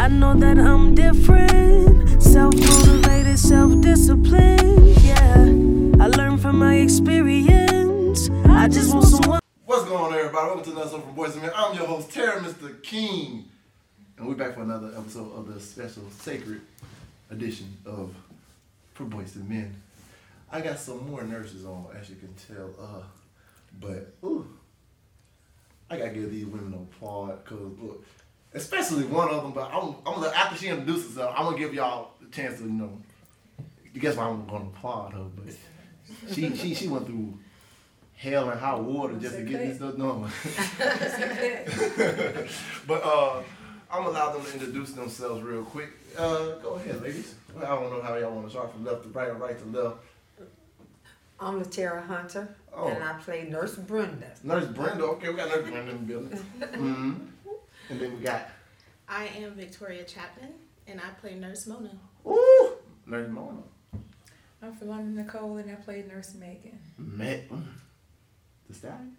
I know that I'm different. Self-motivated, self-disciplined. Yeah, I learned from my experience. I just want someone. What's going on, everybody? Welcome to another show from Boys and Men. I'm your host, Teremis the King. And we're back for another episode of the special sacred edition of For Boys and Men. I got some more nurses on, as you can tell. But, ooh, I gotta give these women an applaud, because, look, especially one of them, but I'm gonna, after she introduces herself, I'm gonna give y'all a chance to, you know, you guess why I'm gonna applaud her, but she went through hell and hot water just to get this stuff done. But, I'm gonna allow them to introduce themselves real quick. Go ahead, ladies. I don't know how y'all want to start from left to right or right to left. I'm LaTerra Hunter, and I play Nurse Brenda. Nurse Brenda, okay, we got Nurse Brenda in the building. Mm-hmm. And then we got... I am Victoria Chapman, and I play Nurse Mona. Ooh, Nurse Mona. I'm Ferlonda Nicole, and I play Nurse Megan. The stallion?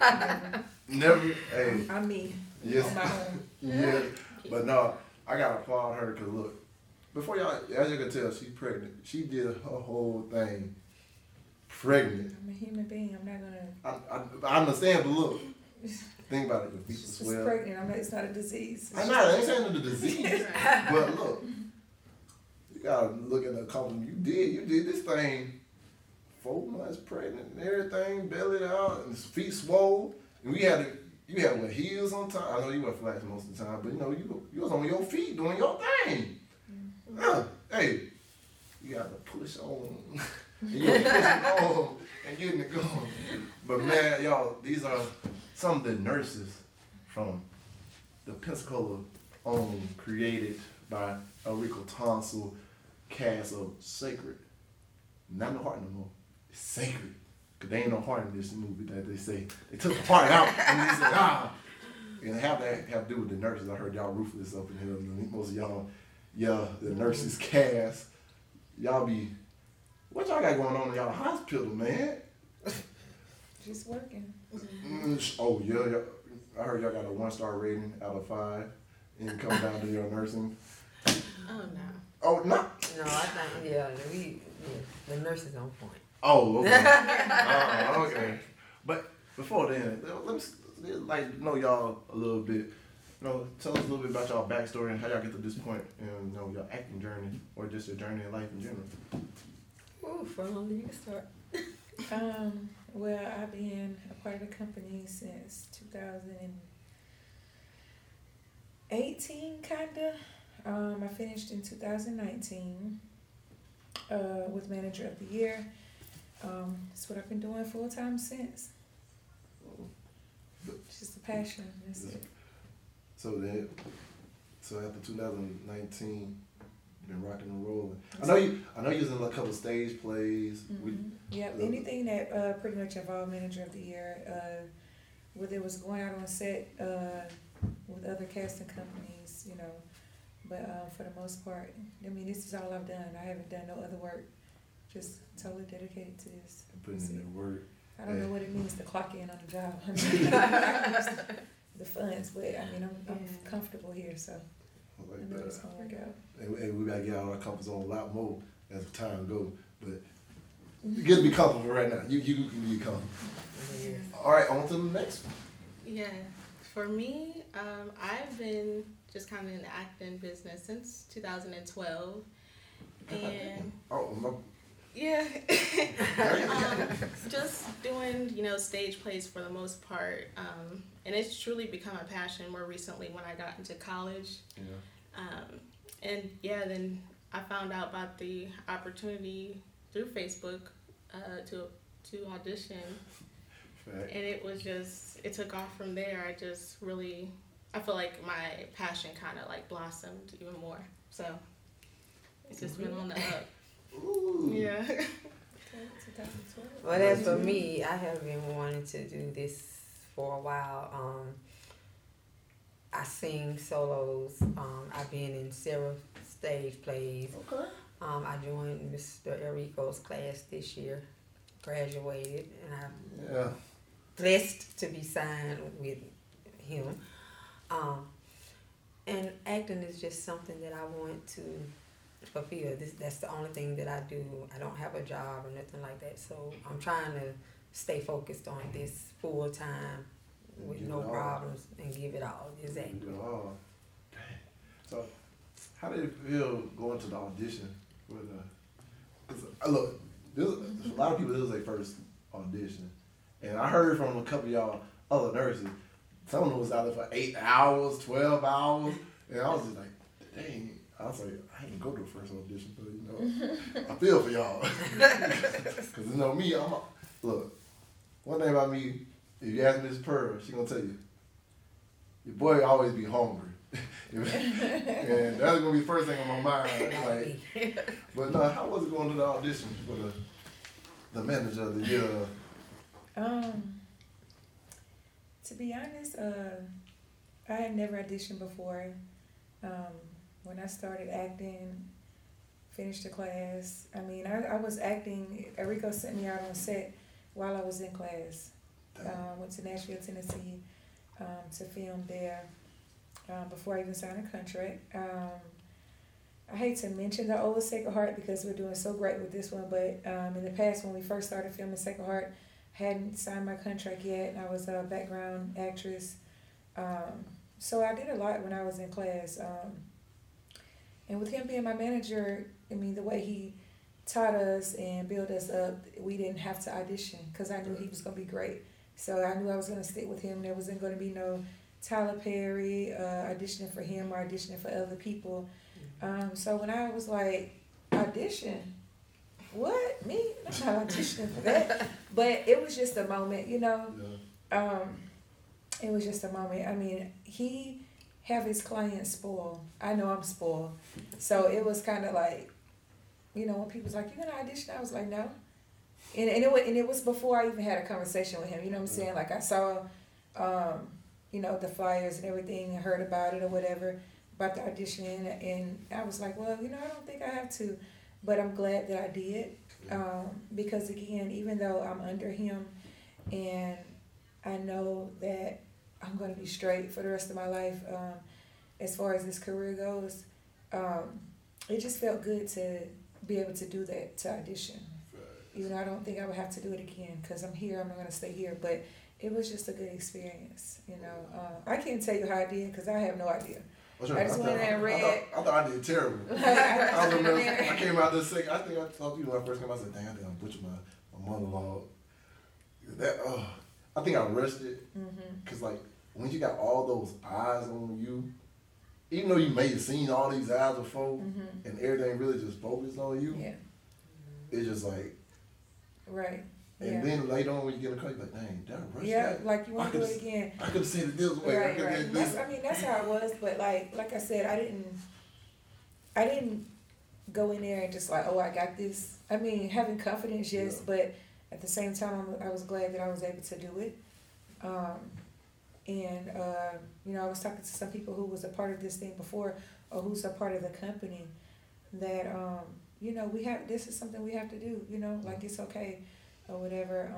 No, Never. Hey. I'm me. Yes. Yeah. But no, I gotta applaud her, because look, before y'all, as you can tell, she's pregnant. She did her whole thing pregnant. I'm a human being. I'm not gonna. I understand, but look, think about it. Your feet as well. She's pregnant. I'm not. It's not a disease. I'm not. I ain't saying it's a disease. But look, you gotta look at the compliment. You did this thing. 4 months pregnant and everything, belly out, and his feet swole. And you had what, heels on time. I know you wear flats most of the time, but you know you was on your feet doing your thing. Mm-hmm. Hey, you got to push on, and you pushing on and getting it going. But man, y'all, these are some of the nurses from the Pensacola own, created by Errico Tonsil, cast of Sacred. Not no heart no more. Sacred, because they ain't no heart in this movie that they say. They took the heart out and they said, ah. And have to do with the nurses. I heard y'all ruthless up in here. Most of y'all, yeah, the nurses cast. Y'all be, what y'all got going on in y'all hospital, man? Just working. Oh, yeah. I heard y'all got a 1-star rating out of 5 and come down to your nursing. Oh, no. Oh, no? No, I think, yeah, the nurses on point. Oh, okay. Okay. But before then, let's know y'all a little bit. You know, tell us a little bit about y'all backstory and how y'all get to this point, and you know, your acting journey or just your journey in life in general. Ooh, Ferlonda, you can start. Well, I've been a part of the company since 2018, kinda. I finished in 2019 with Manager of the Year. It's what I've been doing full time since. It's just a passion. That's it. So after 2019, you've been rocking and rolling. I know you was in a couple of stage plays. Mm-hmm. Anything that pretty much involved Manager of the Year, whether it was going out on set with other casting companies, you know. But for the most part, I mean, this is all I've done. I haven't done no other work. Just totally dedicated to this. And putting in the work. I don't know what it means to clock in on the job. I mean, the funds, but I mean, I'm comfortable here, so I know it's gonna work out. And we gotta get out of our comfort zone a lot more as the time goes. But you get to be comfortable right now. You can be comfortable. Yeah. All right, on to the next one. Yeah, for me, I've been just kind of in the acting business since 2012, and just doing, you know, stage plays for the most part, and it's truly become a passion more recently when I got into college. Yeah. Then I found out about the opportunity through Facebook to audition. Fact. And it took off from there. I feel like my passion kind of like blossomed even more. So it's just been on the up. Ooh. Yeah. Well, as for me, I have been wanting to do this for a while. I sing solos. I've been in several stage plays. Okay. I joined Mr. Errico's class this year, graduated, and I'm blessed to be signed with him. And acting is just something that I want to fulfill. That's the only thing that I do. I don't have a job or nothing like that. So I'm trying to stay focused on this full time with no problems and give it all. Exactly. Give it all. Dang. So how did it feel going to the audition? Look, a lot of people, this was their first audition. And I heard from a couple of y'all other nurses, some of them was out there for 8 hours, 12 hours. And I was just like, dang. I was like, I didn't go to the first audition, but you know, I feel for y'all. Because you know me, look, one thing about me, if you ask Miss Pearl, she going to tell you, your boy always be hungry. And that's going to be the first thing on my mind. Like, but no, how was it going to the audition for the manager of the year? To be honest, I had never auditioned before. When I started acting, finished the class, I was acting. Errico sent me out on set while I was in class. Went to Nashville, Tennessee to film there before I even signed a contract. I hate to mention the old Sacred Heart because we're doing so great with this one, but in the past when we first started filming Sacred Heart, hadn't signed my contract yet, and I was a background actress. So I did a lot when I was in class. And with him being my manager, the way he taught us and built us up, we didn't have to audition because I knew he was going to be great. So I knew I was going to stick with him. There wasn't going to be no Tyler Perry auditioning for him or auditioning for other people. So when I was like, audition? What? Me? I'm not auditioning for that. But it was just a moment, you know. Yeah. It was just a moment. He have his clients spoiled. I know I'm spoiled. So it was kind of like, when people's like, you gonna audition? I was like, no. And it was before I even had a conversation with him. You know what I'm saying? Like I saw, the flyers and everything. I heard about it or whatever, about the audition. And I was like, well, I don't think I have to. But I'm glad that I did because, again, even though I'm under him and I know that I'm going to be straight for the rest of my life as far as this career goes, it just felt good to be able to do that, to audition. Right. I don't think I would have to do it again because I'm here, I'm not going to stay here. But it was just a good experience, I can't tell you how I did because I have no idea. I just went in and read. I thought I did terrible. I remember I came out this sick. I think I told you when I first came out, I said, dang, I think I butchered my monologue. I think I rushed it. Because, when you got all those eyes on you, even though you may have seen all these eyes before, and everything really just focused on you, it's just like. Right. And then later on, when you get in the car, you're like, dang, that rushed. Yeah, that. You want to do it again. I could have seen it this way. Right, right. That's how it was. But like I said, I didn't go in there and just like, oh, I got this. Having confidence, yes, but at the same time, I was glad that I was able to do it. I was talking to some people who was a part of this thing before, or who's a part of the company, that this is something we have to do. It's okay. Or whatever.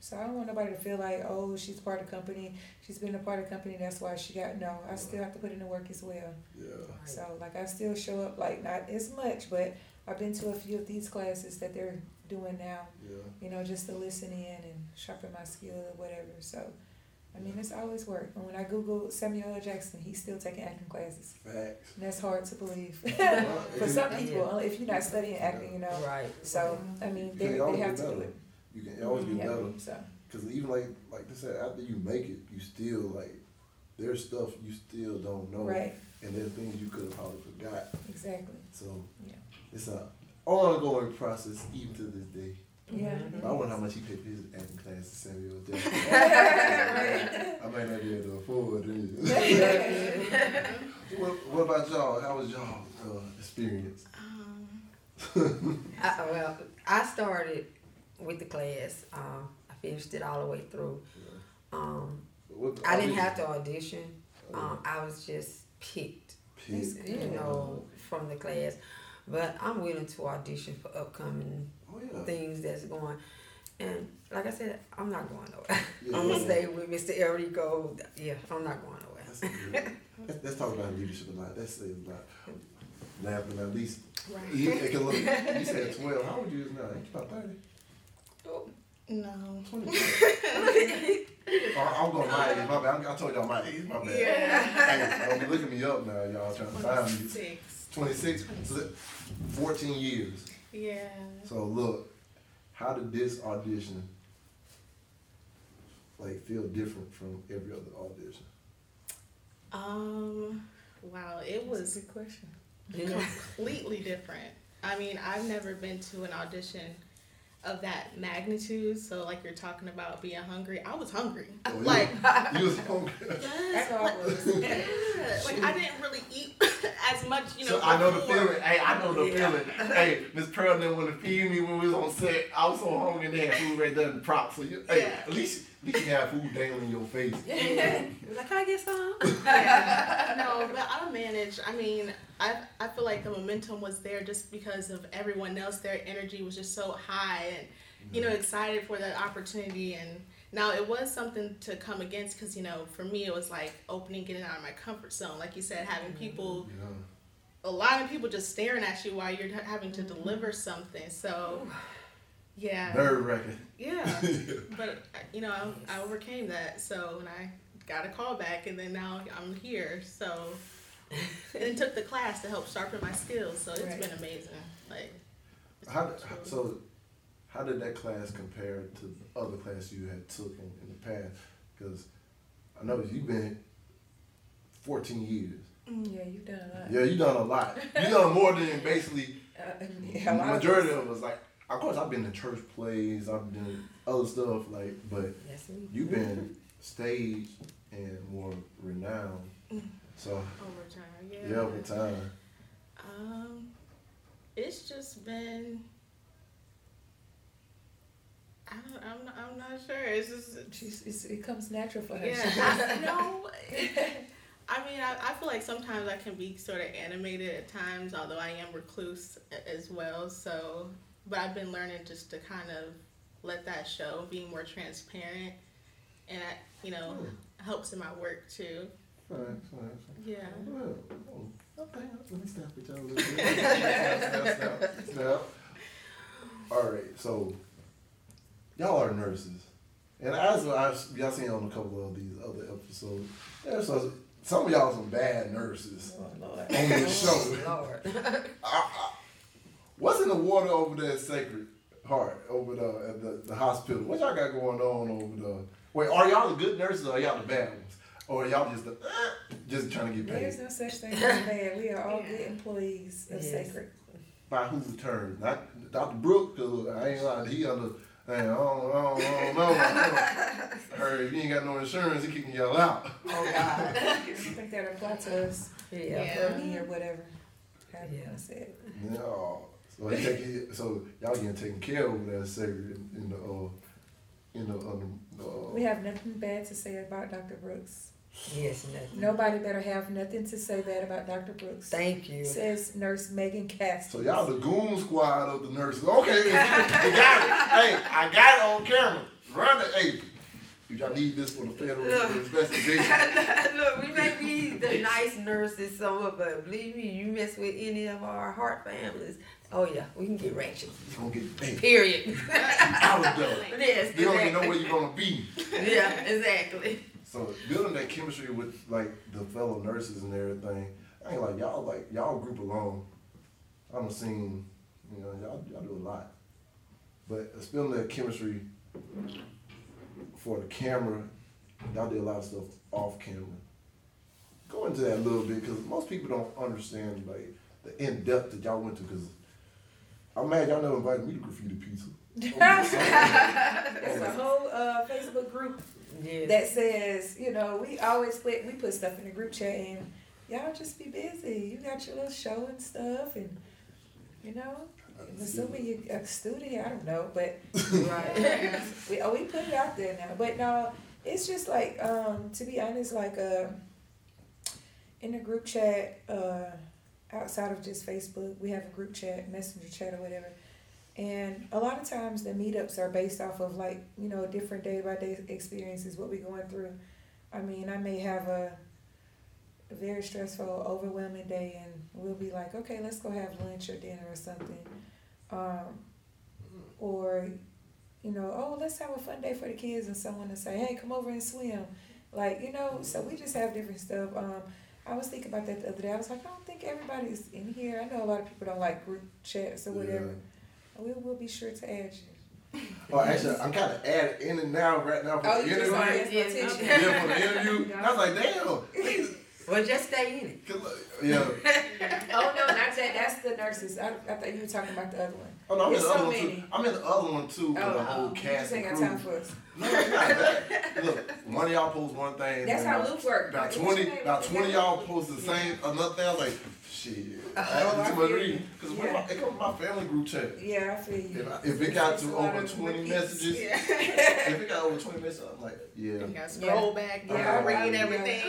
So I don't want nobody to feel like, oh, she's part of the company. She's been a part of the company. That's why she got no. I still have to put in the work as well. Yeah. So I still show up not as much, but I've been to a few of these classes that they're doing now. Yeah. Just to listen in and sharpen my skill or whatever. So, it's always work. And when I Googled Samuel L. Jackson, he's still taking acting classes. Facts. And that's hard to believe. For some people, if you're not studying acting, Right. So they have to do it. You can always be better, because even like they said, after you make it, you still there's stuff you still don't know, right? And there's things you could have probably forgot. Exactly. So it's an ongoing process even to this day. Yeah. Mm-hmm. I wonder how much he paid for his acting class to Samuel Jackson. I might not be able to afford it. What about y'all? How was y'all's experience? I started with the class. I finished it all the way through. I didn't have to audition. I was just picked. From the class. But I'm willing to audition for upcoming things that's going. And like I said, I'm not going nowhere. I'm going to stay with Mr. Errico. I'm not going nowhere. That's talking about leadership a lot. That says a lot. Last but not least, right. You said 12. How old you is now? You about 30? Oh, no. 25. I'm going my age. My bad. I told y'all my age. My bad. Yeah. Don't be looking me up now, y'all. Trying to find me. 26. 14 years. Yeah. So look, how did this audition feel different from every other audition? Wow, it was that's a good question. Completely different. I mean, I've never been to an audition of that magnitude. So, you're talking about being hungry. I was hungry. Oh, you was hungry. Yes. Yeah. I didn't really eat as much, So I know the feeling. Hey, I know the feeling. Hey, Miss Pearl didn't want to feed me when we was on set. I was so hungry and they had food right there in the prop. So, at least you have food dangling in your face. Yeah. Can I get some? No, but I managed. I mean, I feel like the momentum was there just because of everyone else. Their energy was just so high and, excited for the opportunity. And now it was something to come against because, for me, it was getting out of my comfort zone. Like you said, having people, a lot of people just staring at you while you're having to deliver something. So... yeah. Nerve-wracking. Yeah. But, I overcame that. So, and I got a call back, and then now I'm here. So, and then took the class to help sharpen my skills. So, it's been amazing. How did that class compare to the other class you had took in the past? Because I know you've been 14 years. Yeah, you've done a lot. Yeah, you've done a lot. You've done more than basically the majority of us, Of course, I've been to church plays, I've done other stuff, but you've been staged and more renowned. So over time, yeah. Yeah, over time. It's just been. I'm not sure. It's just it comes natural for her. Yeah, no. I feel like sometimes I can be sort of animated at times, although I am recluse as well. So. But I've been learning just to kind of let that show, being more transparent, and helps in my work too. Fine. Yeah. Well, okay. Let me stop with y'all a little bit. Stop. All right. So y'all are nurses, and as y'all seen on a couple of these other episodes, there's some of y'all some bad nurses on this show. Lord. What's in the water over there at Sacred Heart, over there at the hospital? What y'all got going on over there? Wait, are y'all the good nurses or are y'all the bad ones? Or are y'all just just trying to get paid? There's no such thing as bad. We are all good employees of Sacred. By whose turn? Not Dr. Brooke, because I ain't lying. He under, I don't know. Heard if you ain't got no insurance, he kicking y'all out. Oh, God. You think that applies to us? Yeah. Or whatever. However you want to say it. No. So y'all getting taken care of over there, Sacred, we have nothing bad to say about Dr. Brooks. Yes, nothing. Nobody better have nothing to say bad about Dr. Brooks. Thank you. Says Nurse Megan Cass. So y'all the goon squad of the nurses. Okay, you got it. Hey, I got it on camera. Run the ape. Y'all need this for the federal investigation. Look, we may be the nice nurses, some of us. Believe me, you mess with any of our heart families. Oh, yeah, we can get ratchet. You're going to get paid. Period. Out of there. Yes, you don't even know where you're going to be. Yeah, exactly. So, building that chemistry with, the fellow nurses and everything, I ain't y'all group alone. I done seen, y'all do a lot. But it's building that chemistry for the camera. Y'all did a lot of stuff off camera. Go into that a little bit, because most people don't understand, the in-depth that y'all went to, because I'm mad y'all never invited me to Graffiti Pizza. There's a whole Facebook group that says, we always split. We put stuff in the group chat and y'all just be busy. You got your little show and stuff and, I'm assuming you're a studio, I don't know, but right. we put it out there now. But no, it's just to be honest, in the group chat, outside of just Facebook, we have a group chat, messenger chat or whatever. And a lot of times the meetups are based off of different day by day experiences, what we're going through. I mean, I may have a very stressful, overwhelming day, and we'll be like, okay, let's go have lunch or dinner or something. Or, you know, oh, let's have a fun day for the kids, and someone to say, hey, come over and swim. Like, you know, so we just have different stuff. I was thinking about that the other day. I was like, I don't think everybody's in here. I know a lot of people don't like group chats or whatever. Yeah. We will be sure to add you. Oh, actually, I'm kind of added in and out right now for the interview. Yeah, for the interview. I was like, damn, please. Well, just stay in it. Yeah. Oh, no, not that. That's the nurses. I thought you were talking about the other one. Oh, no, I'm in the other one, too. I'm in the other one, too, with the whole cast and crew. You just ain't got time for us. No, it's not that. Look, one of y'all posts one thing. That's how Luke worked. About 20 y'all post the same, another thing. I was like, shit. I don't do too much reading. Because it comes from my family group chat. Yeah, I feel you. If it got to over 20 messages, I'm like, yeah. You got to scroll back, read everything.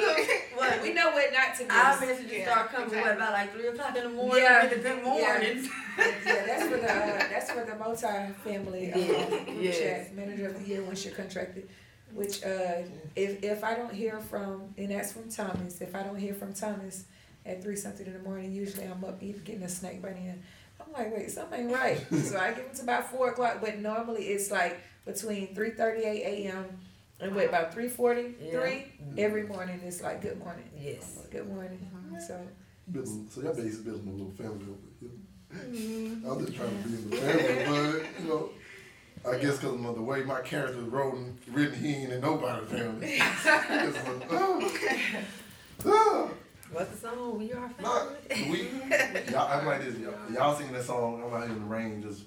Well, we know what not to do. Our messages start coming about like 3 o'clock in the morning. Yeah. Good morning. Yeah, that's for the multi-family group chat, manager of the year once you're contracted. Which if I don't hear from, and that's from Thomas. If I don't hear from Thomas at 3-something in the morning, usually I'm up getting a snack by then. I'm like, wait, something ain't right. So I give it to about 4 o'clock, but normally it's like between 3:38 a.m. and about 3:43 every morning. It's like good morning. Yes. Good morning. Mm-hmm. So y'all basically building a little family over here. Mm-hmm. I'm just trying to be in the family, but you know, I guess because of the way my character is written, he ain't in nobody's family. What's the song? We are family. I'm like this, y'all singing that song. I'm out here in the rain, just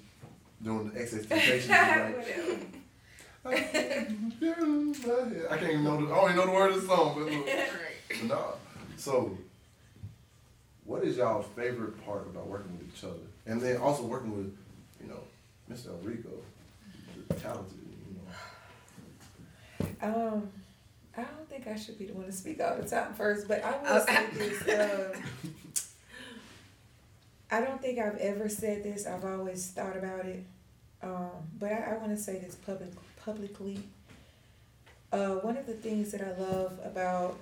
doing the exercise. I can't even know. I don't even know the word of the song, but look, but no. So, what is y'all favorite part about working with each other, and then also working with, you know, Mr. Errico, the talented, you know? I don't think I should be the one to speak all the time first, but I will say this. I don't think I've ever said this. I've always thought about it, but I want to say this publicly. One of the things that I love about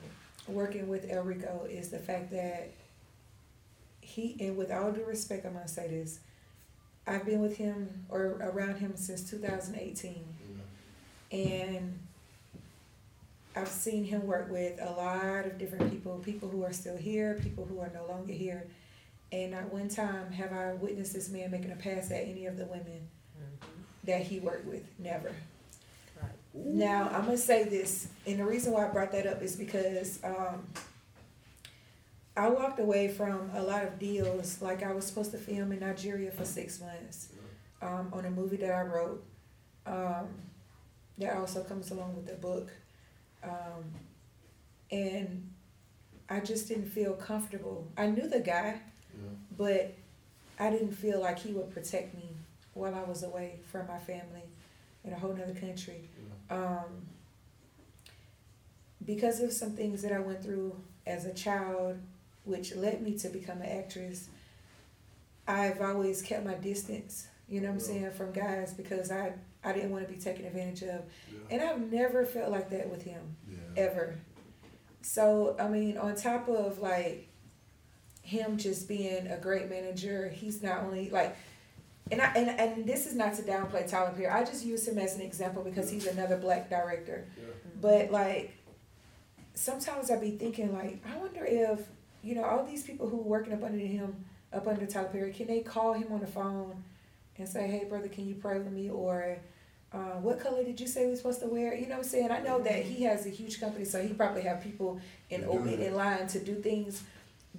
working with Errico is the fact that he, and with all due respect, I'm going to say this, I've been with him or around him since 2018. And I've seen him work with a lot of different people who are still here, people who are no longer here. And not one time have I witnessed this man making a pass at any of the women that he worked with. Never. Right. Now, I'm going to say this, and the reason why I brought that up is because I walked away from a lot of deals. Like, I was supposed to film in Nigeria for 6 months on a movie that I wrote. That also comes along with the book. And I just didn't feel comfortable. I knew the guy, but I didn't feel like he would protect me while I was away from my family in a whole nother country. Yeah. Because of some things that I went through as a child, which led me to become an actress, I've always kept my distance, you know what I'm saying, from guys, because I didn't want to be taken advantage of. Yeah. And I've never felt like that with him, ever. So, I mean, on top of, like, him just being a great manager, he's not only, like, and this is not to downplay Tyler Perry. I just use him as an example because he's another black director. Yeah. But, like, sometimes I be thinking, like, I wonder if, you know, all these people who are working up under Tyler Perry, can they call him on the phone and say, hey, brother, can you pray with me? Or what color did you say we're supposed to wear? You know what I'm saying? I know that he has a huge company, so he probably have people in line to do things.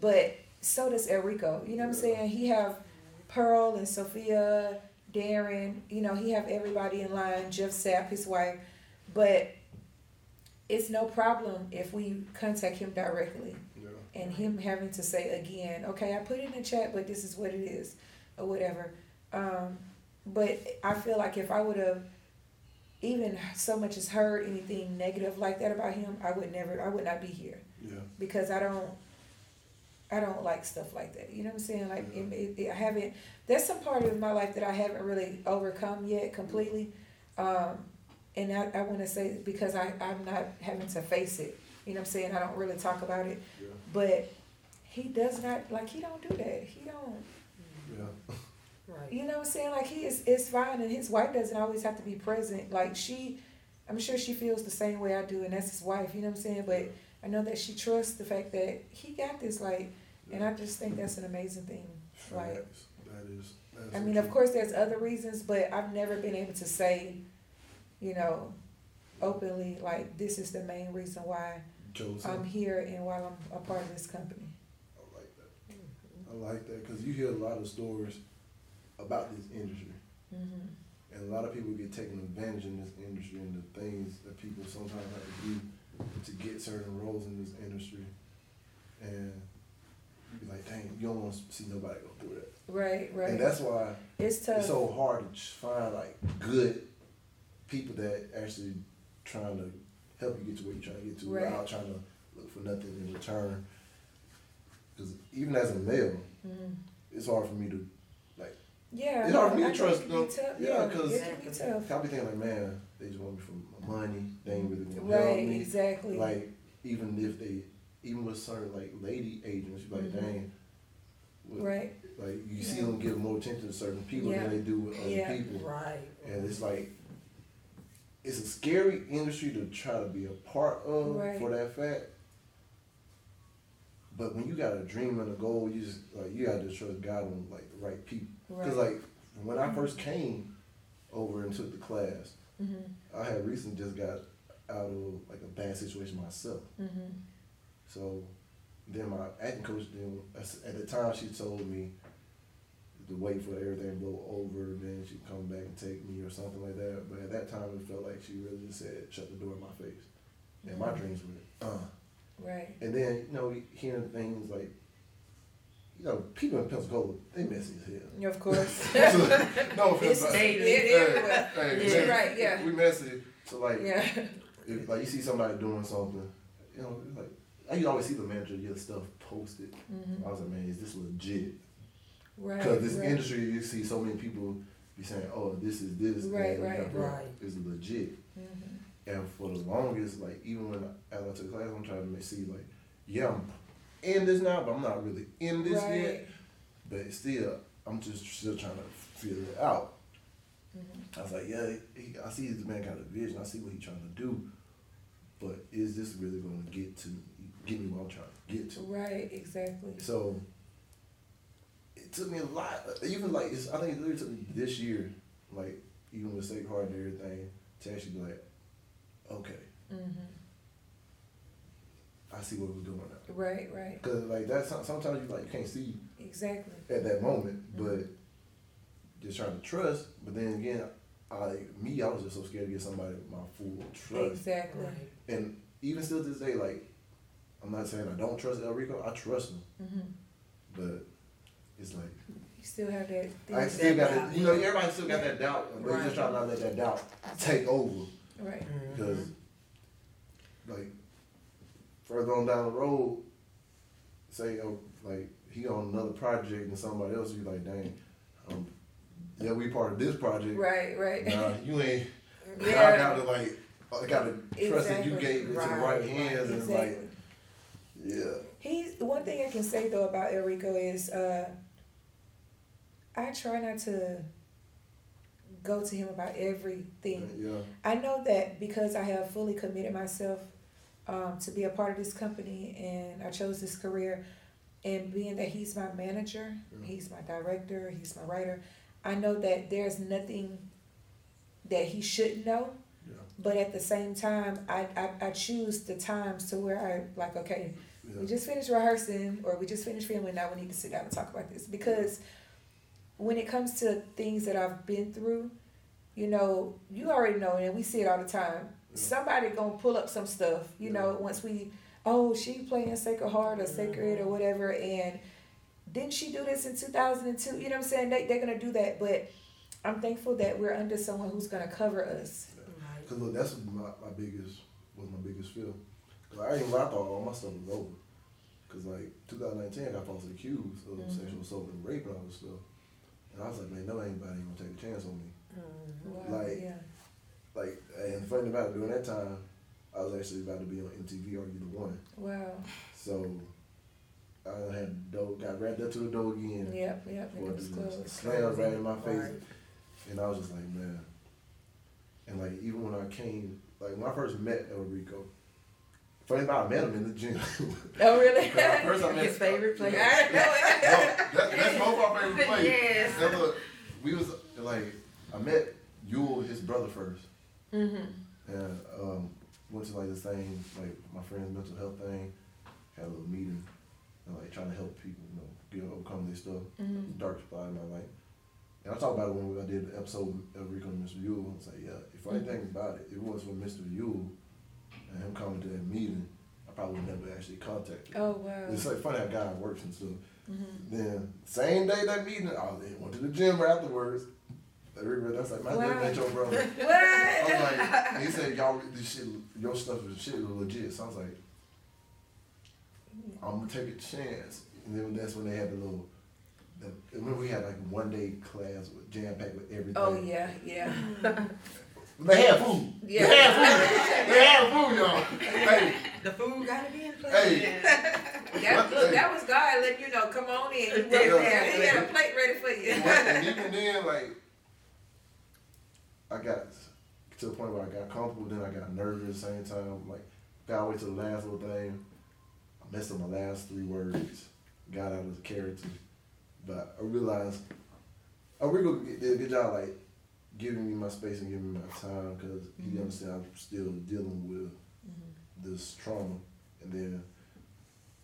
But so does Errico. You know what I'm saying? He have Pearl and Sophia, Darren. You know, he have everybody in line. Jeff Sapp, his wife. But it's no problem if we contact him directly and him having to say again, okay, I put it in the chat, but this is what it is or whatever. But I feel like if I would have even so much as heard anything negative like that about him, I would not be here. Yeah. Because I don't like stuff like that. You know what I'm saying? Like that's some part of my life that I haven't really overcome yet completely. And I want to say because I'm not having to face it. You know what I'm saying? I don't really talk about it. Yeah. But he does not, like, he don't do that. He don't. Yeah. Right. You know what I'm saying? Like, he is, it's fine. And his wife doesn't always have to be present. Like, she, I'm sure she feels the same way I do, and that's his wife. You know what I'm saying? But I know that she trusts the fact that he got this, like, yeah. And I just think that's an amazing thing. Like, that is. I mean, of course, there's other reasons, but I've never been able to say, you know, openly, like, this is the main reason why I'm here and why I'm a part of this company. I like that. Mm-hmm. I like that, because you hear a lot of stories about this industry. Mm-hmm. And a lot of people get taken advantage in this industry, and the things that people sometimes have to do to get certain roles in this industry. And you be like, dang, you don't want to see nobody go through that. Right, right. And that's why it's tough. It's so hard to find, like, good people that actually trying to help you get to where you're trying to get to, right, without trying to look for nothing in return. Because even as a male, mm-hmm, it's hard for me to, like, yeah, it's hard for me to trust them. Yeah, because I'll be thinking, like, man, they just want me for my money. They ain't really gonna help me. Right, exactly. Like, even with certain, like, lady agents, you're like, mm-hmm, dang. Right. Like, you yeah. see them give more attention to certain people yeah. than they do with other yeah. people. Right. And it's like, it's a scary industry to try to be a part of, right, for that fact. But when you got a dream and a goal, you just, like, you gotta trust God on, like, the right people. Right. Cause, like, when I first came over and took the class, mm-hmm, I had recently just got out of, like, a bad situation myself. Mm-hmm. So then my acting coach, then at the time, she told me to wait for everything to blow over, then she'd come back and take me or something like that. But at that time, it felt like she really just said, shut the door in my face. And my dreams were, Right. And then, you know, hearing things like, you know, people in Pensacola, they messy as hell. Of course. No, it's dated. It is. Right, yeah. We messy. So, like, yeah. If, like, you see somebody doing something, you know, it's like, I used to always see the manager get stuff posted. Mm-hmm. I was like, man, is this legit? Right. Because this right. industry, you see so many people be saying, oh, this is this. Right. It's legit. Mm-hmm. And for the longest, like, even when I went to class, I'm trying to see, like, yeah, I'm in this now, but I'm not really in this right. yet. But still, I'm just still trying to figure it out. Mm-hmm. I was like, yeah, I see this man got a vision. I see what he's trying to do. But is this really going to get to me? Give me what I'm trying to get to. Right, exactly. So it took me a lot. Even like I think it literally took me this year, like even with Sacred Heart and everything, to actually be like, okay, mm-hmm, I see what we're doing now. Right. Because like that's sometimes you like you can't see exactly at that moment, mm-hmm, but just trying to trust. But then again, I was just so scared to get somebody my full trust. Exactly. Right? And even still to this day, like. I'm not saying I don't trust Errico. I trust him, mm-hmm, but it's like you still have that. I still got that. You know, everybody still got that doubt. Right. They just try not to let that doubt take over. Right. Because, mm-hmm, like, further on down the road, say, like he on another project and somebody else, you like, dang, yeah, we part of this project. Right. Nah, you ain't. Yeah. I got to like, I got to trust that you gave it to the right hands and like. Yeah. One thing I can say though about Errico is I try not to go to him about everything. Yeah. I know that because I have fully committed myself to be a part of this company and I chose this career, and being that he's my manager, yeah, he's my director, he's my writer, I know that there's nothing that he shouldn't know. Yeah. But at the same time, I choose the times to where I like, okay, yeah, we just finished rehearsing or we just finished filming. Now we need to sit down and talk about this, because when it comes to things that I've been through, you know, you already know, and we see it all the time. Yeah. Somebody gonna pull up some stuff, you yeah. know, once we, oh, she playing Sacred Heart or Sacred yeah. or whatever, and didn't she do this in 2002? You know what I'm saying? They're gonna do that, but I'm thankful that we're under someone who's gonna cover us. Cause look, that's my biggest fear. Cause I thought all my stuff was over. Cause like 2019, I got falsely accused of mm-hmm. sexual assault and rape and all this stuff. And I was like, man, no, anybody ain't gonna take a chance on me. Mm-hmm. Wow, like, and the funny about it, during that time, I was actually about to be on MTV Are You the One. Wow. So I had got wrapped up to the door again. Yep. It was close. Slammed right in my face. And I was just like, man. And like, even when I came, like when I first met Errico, funny about I met him in the gym. Oh, really? First I met his favorite player. That's both our favorite players. Yes. And look, we was like, I met Yule, his brother, first. Mm-hmm. And went to like the same, like my friend's mental health thing, had a little meeting, and like trying to help people, you know, overcome their stuff, mm-hmm. dark spot in my life. And I talked about it when I did the episode of Errico and Mr. Yule. I was like, yeah, if I didn't think about it, it was for Mr. Yule and him coming to that meeting, I probably would never actually contacted him. Oh, wow. It's like funny how God works and stuff. Mm-hmm. Then, same day that meeting, I went to the gym right afterwards. That's like, my name ain't your brother. What? I was like, and he said, y'all, this shit, your stuff is shit legit. So I was like, I'm going to take a chance. And then that's when they had the little, remember we had like 1 day class with jam-packed with everything. Oh, yeah. They had food. Yeah. They had food, y'all. Hey. The food gotta be in place. Hey. That was God letting you know, come on in. He had a plate ready for you. And even then, like, I got to the point where I got comfortable, then I got nervous at the same time. Like, got away to the last little thing. I messed up my last three words. Got out of the character. But I realized, Errico did a good job, like, giving me my space and giving me my time, because mm-hmm. he understand I'm still dealing with mm-hmm. this trauma. And then,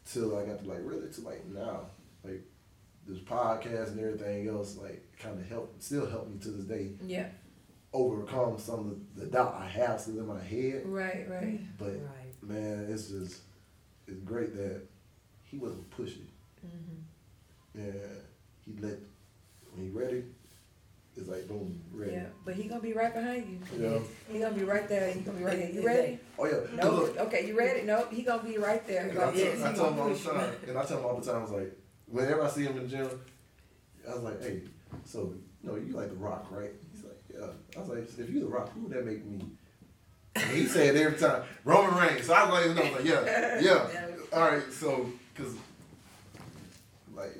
till I got to, like, really to, like, now, like, this podcast and everything else, like, kind of still help me to this day. Yeah. Overcome some of the doubt I have still in my head. Right. But, man, it's great that he wasn't pushy. Mm-hmm. And he when he ready, it's like, boom, ready. Yeah, but he gonna be right behind you. Yeah. He gonna be right there. He gonna be right there. You ready? Oh, yeah. No, look. Okay, you ready? No, he gonna be right there. And I tell him all the time, I was like, whenever I see him in the gym, I was like, hey, so, you like The Rock, right? He's like, yeah. I was like, if you The Rock, who would that make me? And he said every time, Roman Reigns. So I was like, yeah. All right, so, because, like,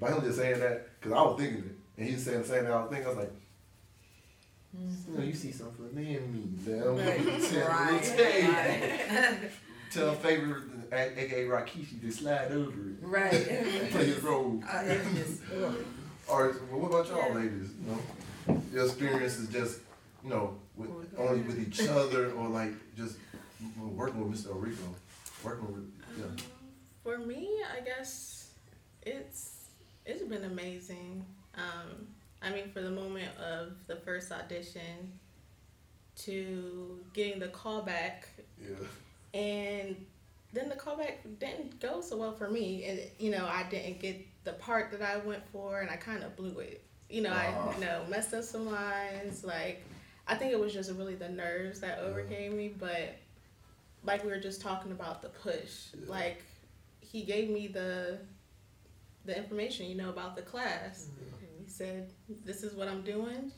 by him just saying that, because I was thinking it. And he was saying the same thing. I was like, mm-hmm. You see something in me, damn. Tell favorite, a.k.a. Rakishi, to slide over it. Right. Play his role. All right, well, what about y'all ladies? Your experiences just, only with each other or, like, just working with Mr. Errico. For me, I guess it's been amazing. For the moment of the first audition to getting the callback, yeah, and then the callback didn't go so well for me, and I didn't get the part that I went for, and I kind of blew it. I messed up some lines. Like, I think it was just really the nerves that overcame me, but like we were just talking about the push, yeah. Like he gave me the information, about the class. Yeah. Said, this is what I'm doing,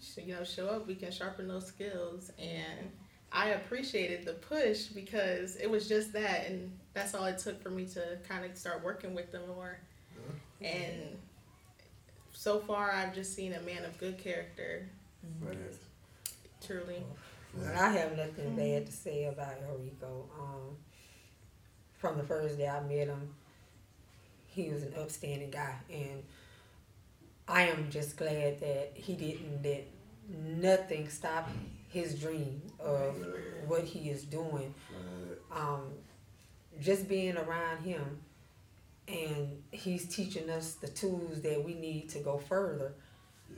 show up, we can sharpen those skills. And I appreciated the push because it was just that, and that's all it took for me to kind of start working with them more. Yeah. And so far I've just seen a man of good character. Right. Truly. Well, I have nothing bad to say about Errico. From the first day I met him, he was an upstanding guy, and I am just glad that he didn't let nothing stop his dream of what he is doing. Just being around him, and he's teaching us the tools that we need to go further.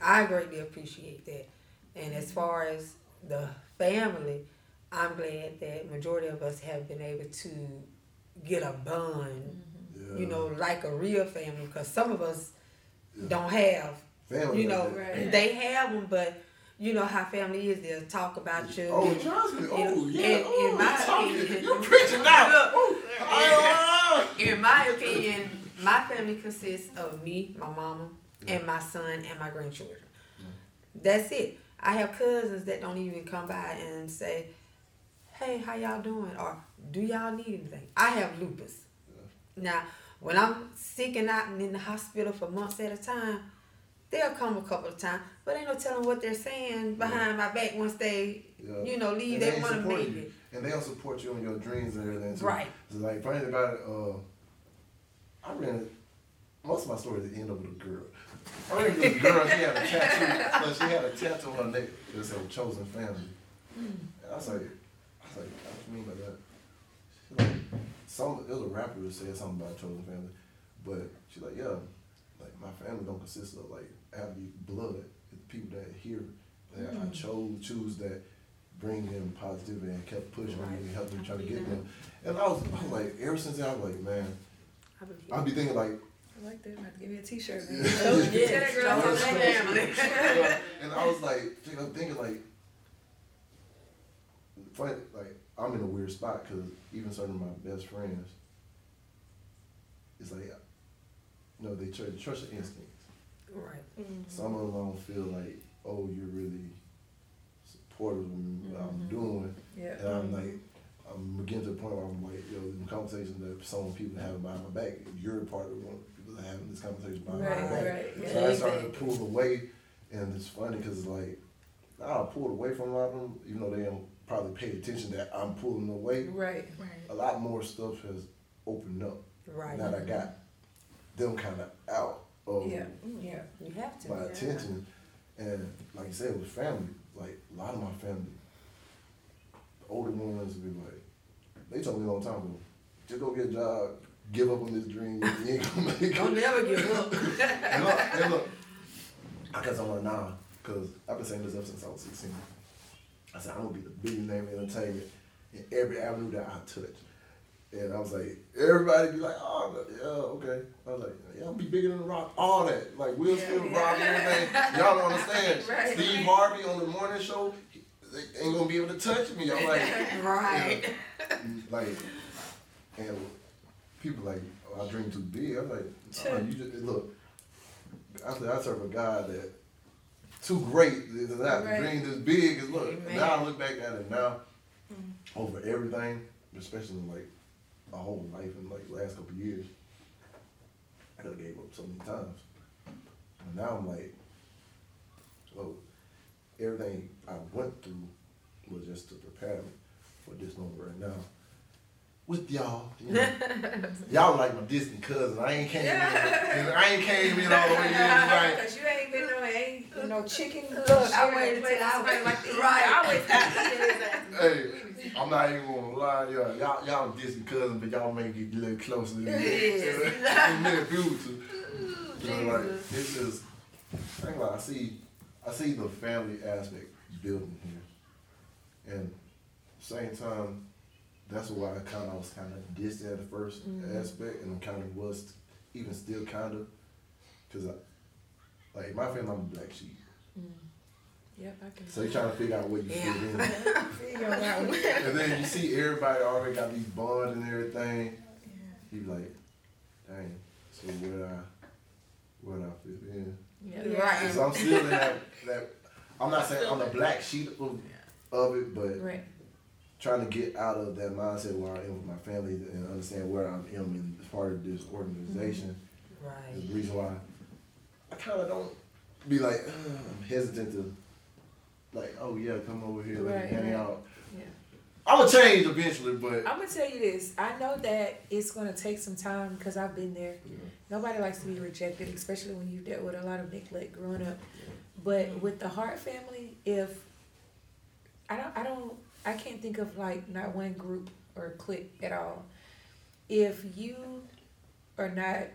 I greatly appreciate that. And as far as the family, I'm glad that majority of us have been able to get a bond, like a real family, because some of us don't have family, they have them, but you know how family is. They'll talk about you. Oh, trust me. In my opinion, you're preaching now. In my opinion, my family consists of me, my mama, and my son and my grandchildren. That's it. I have cousins that don't even come by and say, hey, how y'all doing? Or do y'all need anything? I have lupus. Yeah. Now, when I'm sick and out and in the hospital for months at a time, they'll come a couple of times, but ain't no telling what they're saying behind my back once they, you know, leave. They want to make it. And they'll support you on your dreams and everything too. Right. So like, funny thing about it, I ran, most of my stories end up with a girl. I ran into a girl, she had a tattoo, so she had a tattoo on her neck that said chosen family. And I was like, what do you mean by that? She's like, it was a rapper that said something about chosen family, but she's like, yeah, like my family don't consist of like athlete blood, it's people that here, that I choose that bring them positivity and kept pushing me and helping me try to get them. And I was like, ever since then, I was like, man, I'd be thinking like, I like that. I'm about to give me a t-shirt, man. And I was like, I'm thinking like, funny, like I'm in a weird spot because even certain of my best friends, it's like, you know, they trust your instincts. Right. Mm-hmm. Some of them don't feel like, oh, you're really supportive of what I'm doing. Yeah. And I'm like, I'm getting to the point where I'm like, yo, the conversations that some people have behind my back, you're part of one of the people that are having this conversation behind my back. Right. Yeah, so I started to pull away, and it's funny because like, I pulled away from a lot of them, even though they don't probably pay attention that I'm pulling away. Right. Right. A lot more stuff has opened up. Right. Now that I got them kind of out of you have to my attention. And like I said, with family, like a lot of my family, the older ones would be like, they told me a long time ago, just go get a job, give up on this dream, you ain't gonna make it. Don't never give up. and look, I guess I'm like, nah, because I've been saying this ever since I was 16. I said, I'm gonna be the biggest name in entertainment in every avenue that I touch. And I was like, everybody be like, oh, yeah, okay. I was like, yeah, I'll be bigger than The Rock, all that. Like, Will Smith, Rock, everything. Y'all don't understand. Right. Steve Harvey on the morning show, they ain't gonna be able to touch me. I'm like, right. Like, and people like, oh, I dream too big. I'm like, oh, you just, look, I serve a God that too great is not right. Dream this big is look. Amen. Now I look back at it now, over everything, especially like, my whole life and like the last couple of years, I could have gave up so many times. And now I'm like, oh, everything I went through was just to prepare me for this moment right now. With y'all, you know, y'all like my distant cousin. I ain't came in all the way here. Because you ain't been no chicken. Look, I waited until I was like the right. Hey, I'm not even gonna lie, y'all distant cousin, but y'all make it a little closer than me. Beautiful. You know, like it's just, I think like I see the family aspect building here, and same time. That's why I was kind of distant at the first aspect, and I kind of was, even still kind of, because like my family, I'm a black sheep. Yep, I can. So they trying to figure out where you fit in. And then you see everybody already got these bonds and everything. You be like, dang, so where do I fit in? Yeah. Right. Because I'm still in that I'm not saying I'm the black sheep of it, but. Right. Trying to get out of that mindset where I am with my family and understand where I am in part of this organization. Right. Is the reason why I kind of don't be like, I'm hesitant to, like, oh yeah, come over here, like, hang out. Yeah. I'm going to change eventually, but. I'm going to tell you this. I know that it's going to take some time because I've been there. Yeah. Nobody likes to be rejected, especially when you've dealt with a lot of neglect growing up. Yeah. But with the Hart family, if I can't think of like not one group or clique at all. If you are not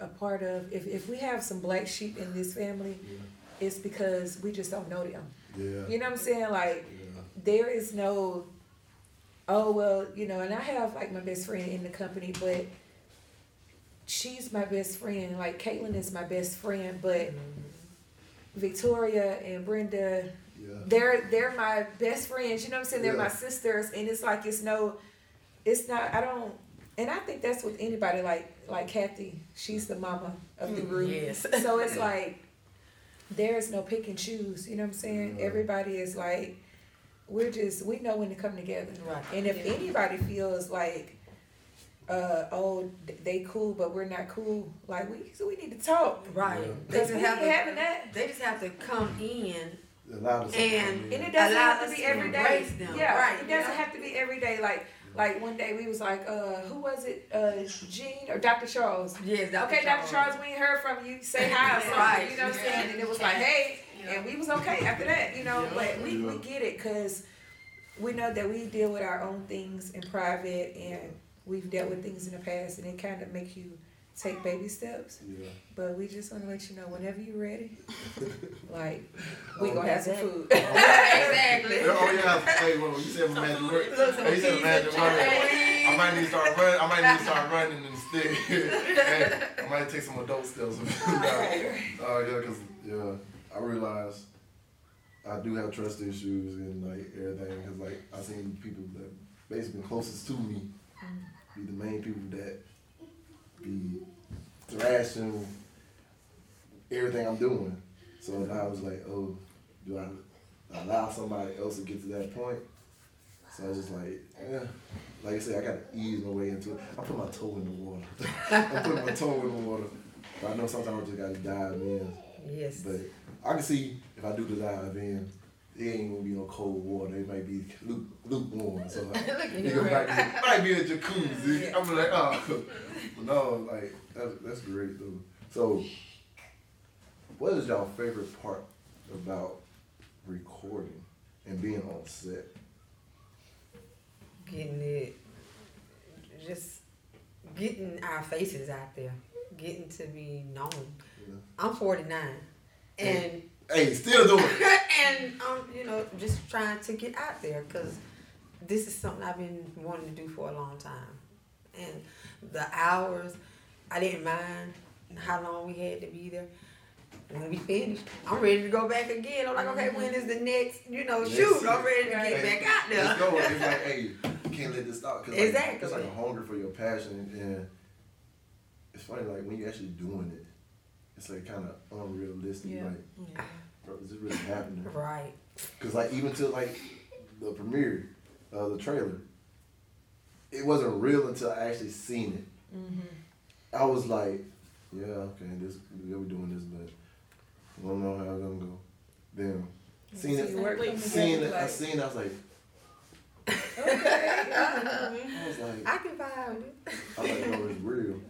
a part of, if we have some black sheep in this family, it's because we just don't know them. Yeah. You know what I'm saying? Like there is no, oh well, you know, and I have like my best friend in the company, but she's my best friend. Like Caitlin is my best friend, but Victoria and Brenda, they're my best friends, you know what I'm saying? They're my sisters, and it's like I think that's with anybody, like Kathy, she's the mama of the group. Yes. So it's like there is no pick and choose, you know what I'm saying? Everybody is like we know when to come together. Right. And if anybody feels like, oh, they cool, but we're not cool, like we need to talk. Right. Yeah. They just have to come in. And it doesn't have to be every day. Yeah, right. It doesn't have to be every day. Like one day we was like, who was it? Jean or Dr. Charles? Yes, Dr. Okay, Charles. Dr. Charles, we ain't heard from you. Say hi or something. Right. You know what I'm saying? And it was like, hey, and we was okay after that, you know. But we get it because we know that we deal with our own things in private, and we've dealt with things in the past, and it kind of makes you take baby steps. Yeah. But we just want to let you know whenever you're ready, like, we're going to have some food. Oh, exactly. Oh, yeah. Hey, when you said magic word, I might need to start running. I might need to start running instead. Hey, I might take some adult steps. Because I realized I do have trust issues and, like, everything. Because, like, I seen people that basically closest to me be the main people that be thrashing everything I'm doing. So now I was like, oh, do I allow somebody else to get to that point? So I was just like, yeah. Like I said, I got to ease my way into it. I put my toe in the water. But I know sometimes I just got to dive in. Yes. But I can see if I do the dive in, it ain't gonna be no cold water. It might be lukewarm. So like, it might be a jacuzzi. I'm like, oh no, like that's great though. So, what is y'all favorite part about recording and being on set? Getting our faces out there, getting to be known. Yeah. I'm 49, and. Hey, still doing it. And, just trying to get out there because this is something I've been wanting to do for a long time. And the hours, I didn't mind how long we had to be there. When we finished, I'm ready to go back again. I'm like, okay, when is the next, shoot? I'm ready to get back out there. Let's go. It's like, hey, you can't let this stop. Cause exactly. It's like a hunger for your passion. And it's funny, like, when you're actually doing it, it's like kind of unrealistic, bro, is it really happening? Right. Because like even till like the premiere of the trailer, it wasn't real until I actually seen it. Mm-hmm. I was like, yeah, okay, we're doing this, but I don't know how it's gonna go. Damn, I was like, okay, I can vibe with it. I was like, no, it's real. Yes.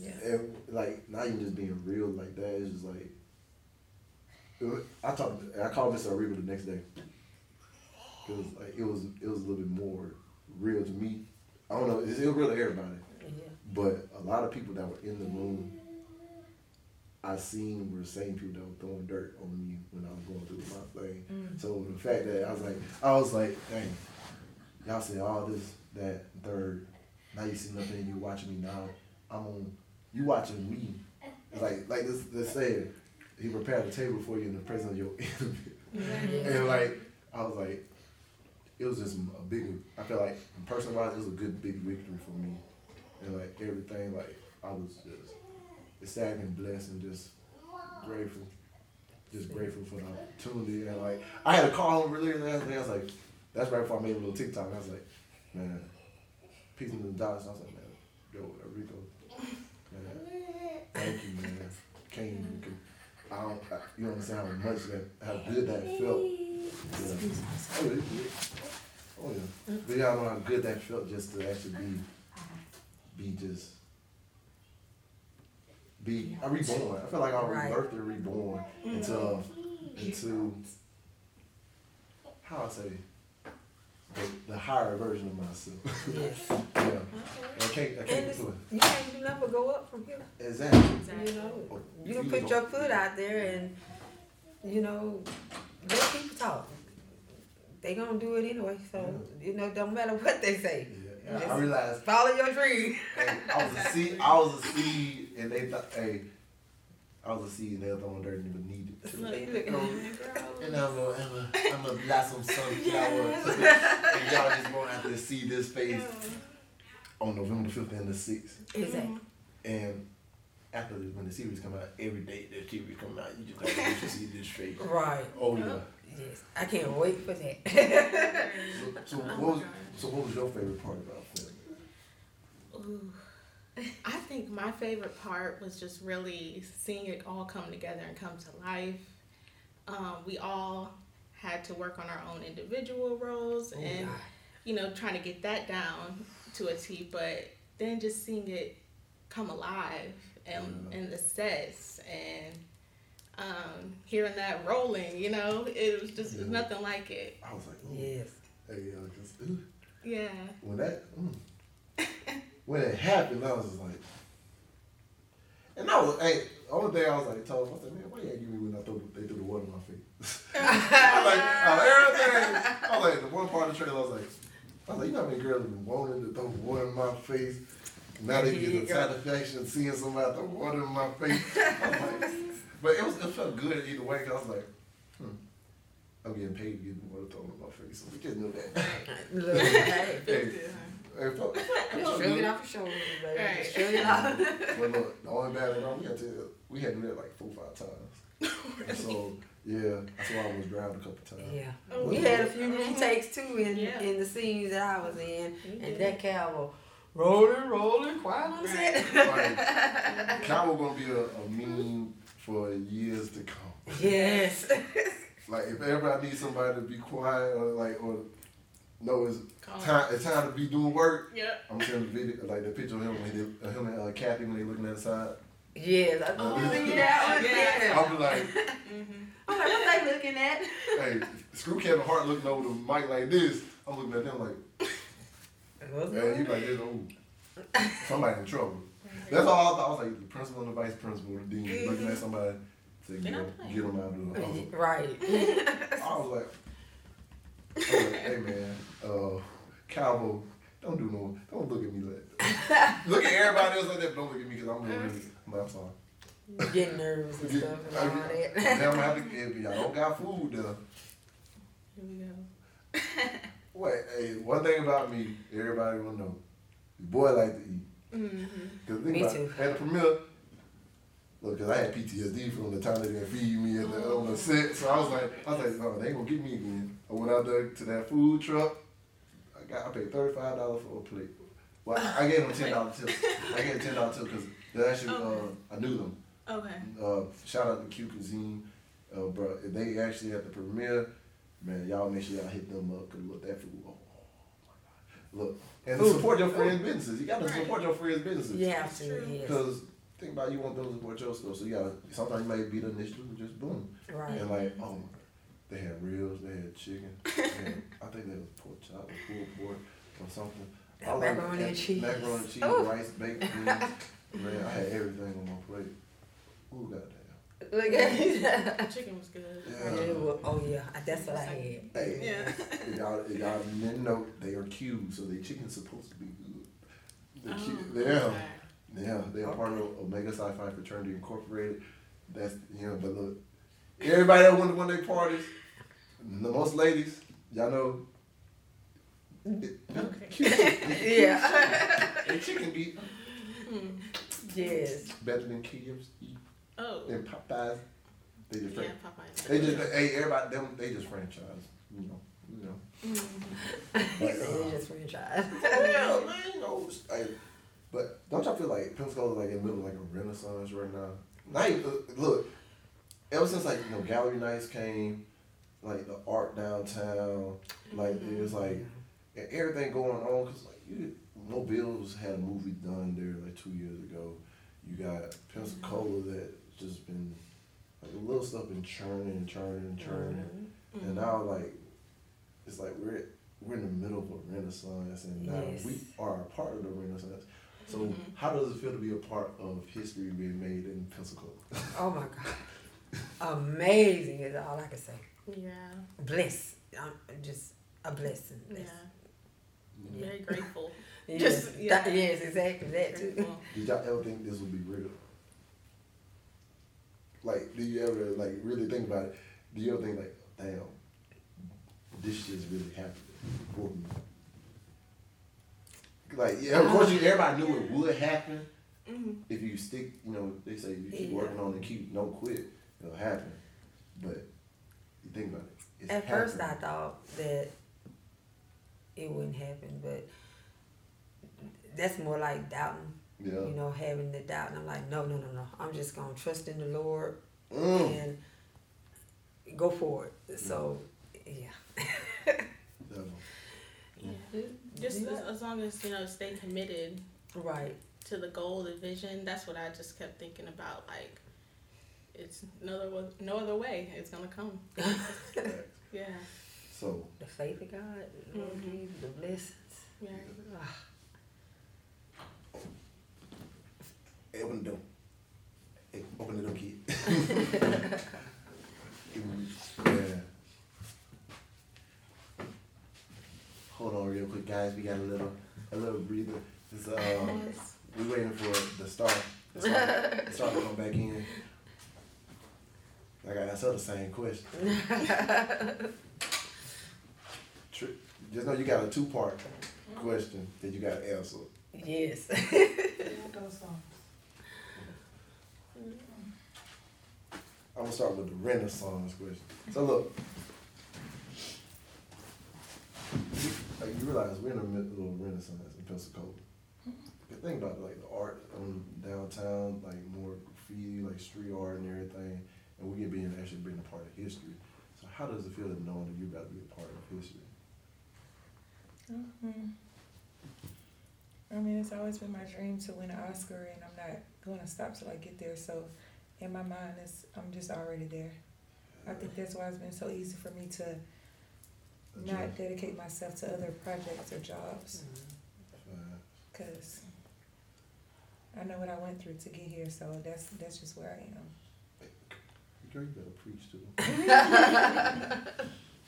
Yeah. And like not even just being real like that, it's just like I called Mr. Errico the next day. Cause like it was a little bit more real to me. I don't know, it was real to everybody. Yeah. But a lot of people that were in the room I seen were the same people that were throwing dirt on me when I was going through my thing. Mm. So the fact that I was like, dang, y'all said all this, that, third. Now you sitting up there and you watching me now. You watching me. Like this said, he prepared the table for you in the presence of your enemy. Yeah. And like, I was like, it was just a big, I feel like personally, it was a good big victory for me. And like everything, like I was just ecstatic and blessed and just grateful. Just grateful for the opportunity. And like, I had a call him earlier last day. I was like, that's right before I made a little TikTok. And I was like, man, peace and the dollars. And I was like, man, yo, Errico. Man, thank you, man. Can't even. You don't understand how good that felt. Yeah. Oh yeah. But y'all know how good that felt just to actually be I reborn. I feel like I rebirthed and reborn into how I say the higher version of myself. Yes. Yeah. Okay. I can't do it. You can't do nothing but go up from here. Exactly. You don't put your foot out there and, let people talk. They gonna do it anyway, so, don't matter what they say. Yeah. I realized. Follow your dream. Hey, I was a seed and they thought, I was a seed and they were throwing dirt and they needed to. And I'm a blossom sunflower. And y'all just going out to see this face on November 5th and the 6th. Exactly. And after when the series come out, every day the series come out, you just like, you see this straight. Right. Oh yeah. Yes, I can't wait for that. so what was your favorite part about filming? I think my favorite part was just really seeing it all come together and come to life. We all had to work on our own individual roles trying to get that down to a T, but then just seeing it come alive and the sets and hearing that rolling, it was just nothing like it. I was like, ooh. Yes. Hey, just, ooh. Yeah. When it happened, I was just like, and I was, hey, the only thing I was like, told him, I said, man, why you ain't give me when they threw the water in my face? I was like, the one part of the trailer, I was like, you know how many girls have been wanting to throw water in my face? Now they get the satisfaction of seeing somebody throw water in my face. I was like, but it felt good either way, because I was like, I'm getting paid to get the water thrown in my face. So we just knew that. Look, Just shrugged it off your shoulders, baby. Right. Just shrugged it off. But look, the only bad thing, we had to do that like 4 or 5 times. Really? So, yeah, that's why I was driving a couple times. Yeah. Oh, we had a few retakes too in the scenes that I was in. Mm-hmm. And that cow was rolling, quiet on set. Like, cow was going to be a meme for years to come. Yes. Like, if ever I need somebody to be quiet or no, it's time to be doing work. Yep. I'm seeing the video, like the picture of him and Kathy when they looking at the side. Yes, I see that one. I'll be like, I'm like, what they looking at? Hey, screw Kevin Hart looking over the mic like this. I'm looking at them like, man, you like this, somebody in trouble. That's all I thought. I was like, the principal and the vice principal, the dean, looking at somebody to get them out of the house. Right. I was like, hey man, Calvo, don't look at me like that. Look at everybody else like that, but don't look at me because I'm nervous. I'm sorry. You get nervous and stuff and all that. If y'all don't got food though. Here we go. Wait, hey, one thing about me, everybody will know. Your boy like to eat. Mm-hmm. Me too. Had a premiere. Look, because I had PTSD from the time they didn't feed me on the set. So I was like, no, they ain't going to get me again. I went out there to that food truck. I paid $35 for a plate. Well, I gave them a $10 tip. I gave them $10 tip because they actually, I knew them. Okay. Shout out to Q Cuisine. Bro, if they actually had the premiere, man, y'all make sure y'all hit them up because look, that food, oh my God. Look, and to support your friends' businesses. You got to support your friends' businesses. Yeah, absolutely. Because think about you want them to support your stuff, so you gotta sometimes you might be the initiative and just boom. Right. And like, oh my God. They had ribs, they had chicken, and I think they was pork chop or pulled pork or something. I like macaroni and cheese. Macaroni and cheese, rice, baked beans. Man, I had everything on my plate. Ooh, goddamn. Look at that. Chicken was good. Yeah. Oh yeah, that's what I had. Hey, yeah. Y'all didn't know they are Cubes, so their chicken's supposed to be good. They're Cubes. Yeah. Yeah, they are part of Omega Psi Phi Fraternity Incorporated. That's, but look, everybody that went to one of their parties, most ladies, y'all know. Okay. Yeah. Their chicken be. Yes. Better than KFC. Oh. And Popeyes. They just Popeyes. They just, everybody, they just franchise, you know. Mm-hmm. Like, they just franchise. Well, man, but don't y'all feel like Pensacola is like in the middle of like a renaissance right now? Look, ever since like gallery nights came, like the art downtown, like it was like everything going on. Cause like Mobile's had a movie done there like 2 years ago. You got Pensacola that just been like a little stuff been churning, and now like it's like we're in the middle of a renaissance, and now we are a part of the renaissance. So how does it feel to be a part of history being made in Pensacola? Oh my God. Amazing is all I can say. Yeah. Bliss. Just a blessing. Yeah. Very grateful. Yes, exactly. That too. Did y'all ever think this would be real? Like, do you ever like really think about it? Do you ever think like, damn, this shit's really happening for me? Like, yeah, of course, everybody knew it would happen. Mm-hmm. If you stick, they say if you keep working on it, don't quit, it'll happen. But you think about it, At first I thought that it wouldn't happen, but that's more like doubting. Yeah. You know, having the doubt, and I'm like, no. I'm just gonna trust in the Lord and go for it. So, yeah. Just as long as, you know, stay committed, right, to the goal, the vision. That's what I just kept thinking about. Like, it's no other way. It's gonna come. Yeah. So the faith of God, the Lord, the blessings. Yeah. Hey, open the door. Hey, open the door, kid. Yeah. Hold on real quick, guys. We got a little breather. We're waiting for the star to come back in. I got to ask her the same question. Just know you got a 2-part question that you got to answer. Yes. I'm gonna start with the Renaissance question. So look, like, you realize we're in the middle of Renaissance in Pensacola. The thing about like the art on downtown, like more graffiti, like street art and everything, and we get being a part of history. So how does it feel to know that you're about to be a part of history? I mean, it's always been my dream to win an Oscar, and I'm not going to stop till I get there. So in my mind, I'm just already there. I think that's why it's been so easy for me to not dedicate myself to other projects or jobs. Because I know what I went through to get here, so that's just where I am. Girl, you better preach to them.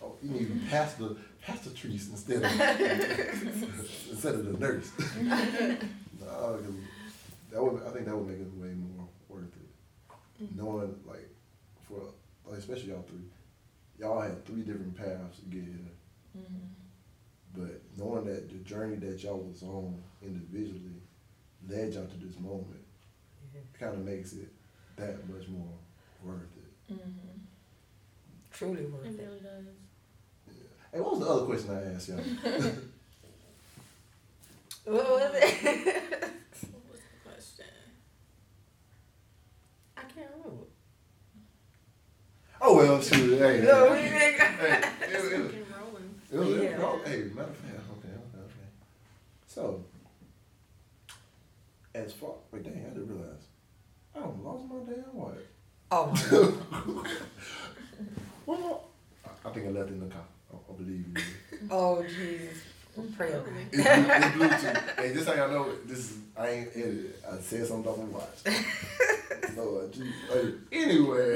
Oh, you need pastor trees instead of the nurse. No, I think that would make it way more worth it. Knowing, like, especially y'all three, y'all had 3 different paths to get here. But knowing that the journey that y'all was on individually led y'all to this moment, it kind of makes it that much more worth it. Truly worth it. It really does. Hey, what was the other question I asked y'all? What was it? What was the question? I can't remember. Oh, well, shoot. Hey, no, we didn't. It was rolling. Hey, matter of fact, okay. So, as far, I didn't realize. I lost my damn wife. Oh. Well, I think I left it in the car. I believe you. Oh, Jesus. Pray over me. It's Bluetooth. Hey, just how y'all know, I ain't edited. I said something about my watch. Lord, Jesus. Anyway.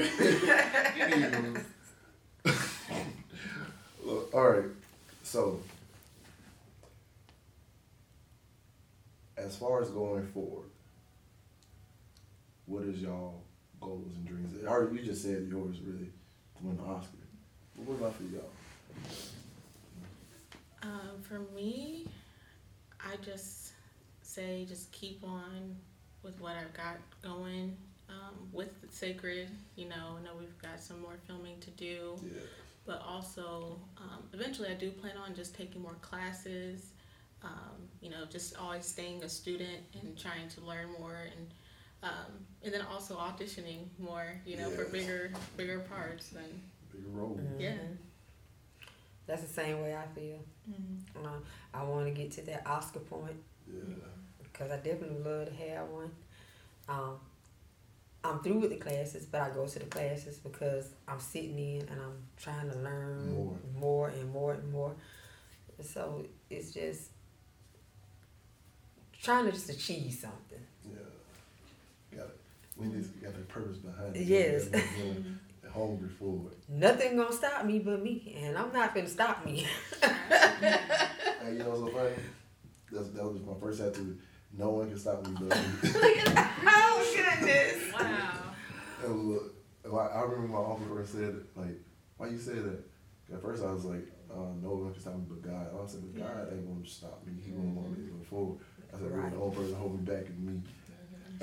Look, all right. So, as far as going forward, what is y'all goals and dreams? You just said yours, really, to win the Oscar. But what about for y'all? For me, I just say just keep on with what I've got going with the Sacred. You know, I know we've got some more filming to do, but also eventually I do plan on just taking more classes, you know, just always staying a student and trying to learn more, and then also auditioning more, you know, for bigger parts and bigger roles. Yeah. That's the same way I feel. I want to get to that Oscar point because I definitely love to have one. I'm through with the classes, but I go to the classes because I'm sitting in and I'm trying to learn more and more. So it's just trying to just achieve something. Yeah. Got the purpose behind it. Yes. Hungry forward. Nothing gonna stop me but me, and I'm not gonna stop me. Hey, you know what's so funny? That was my first tattoo. No one can stop me but me. Look at that. Oh, goodness. Wow. I remember my uncle first said it, like, why you say that? At first I was like, no one can stop me but God. I said, but God ain't gonna stop me. He gonna want me to go forward. I said, the only person holding me back is me.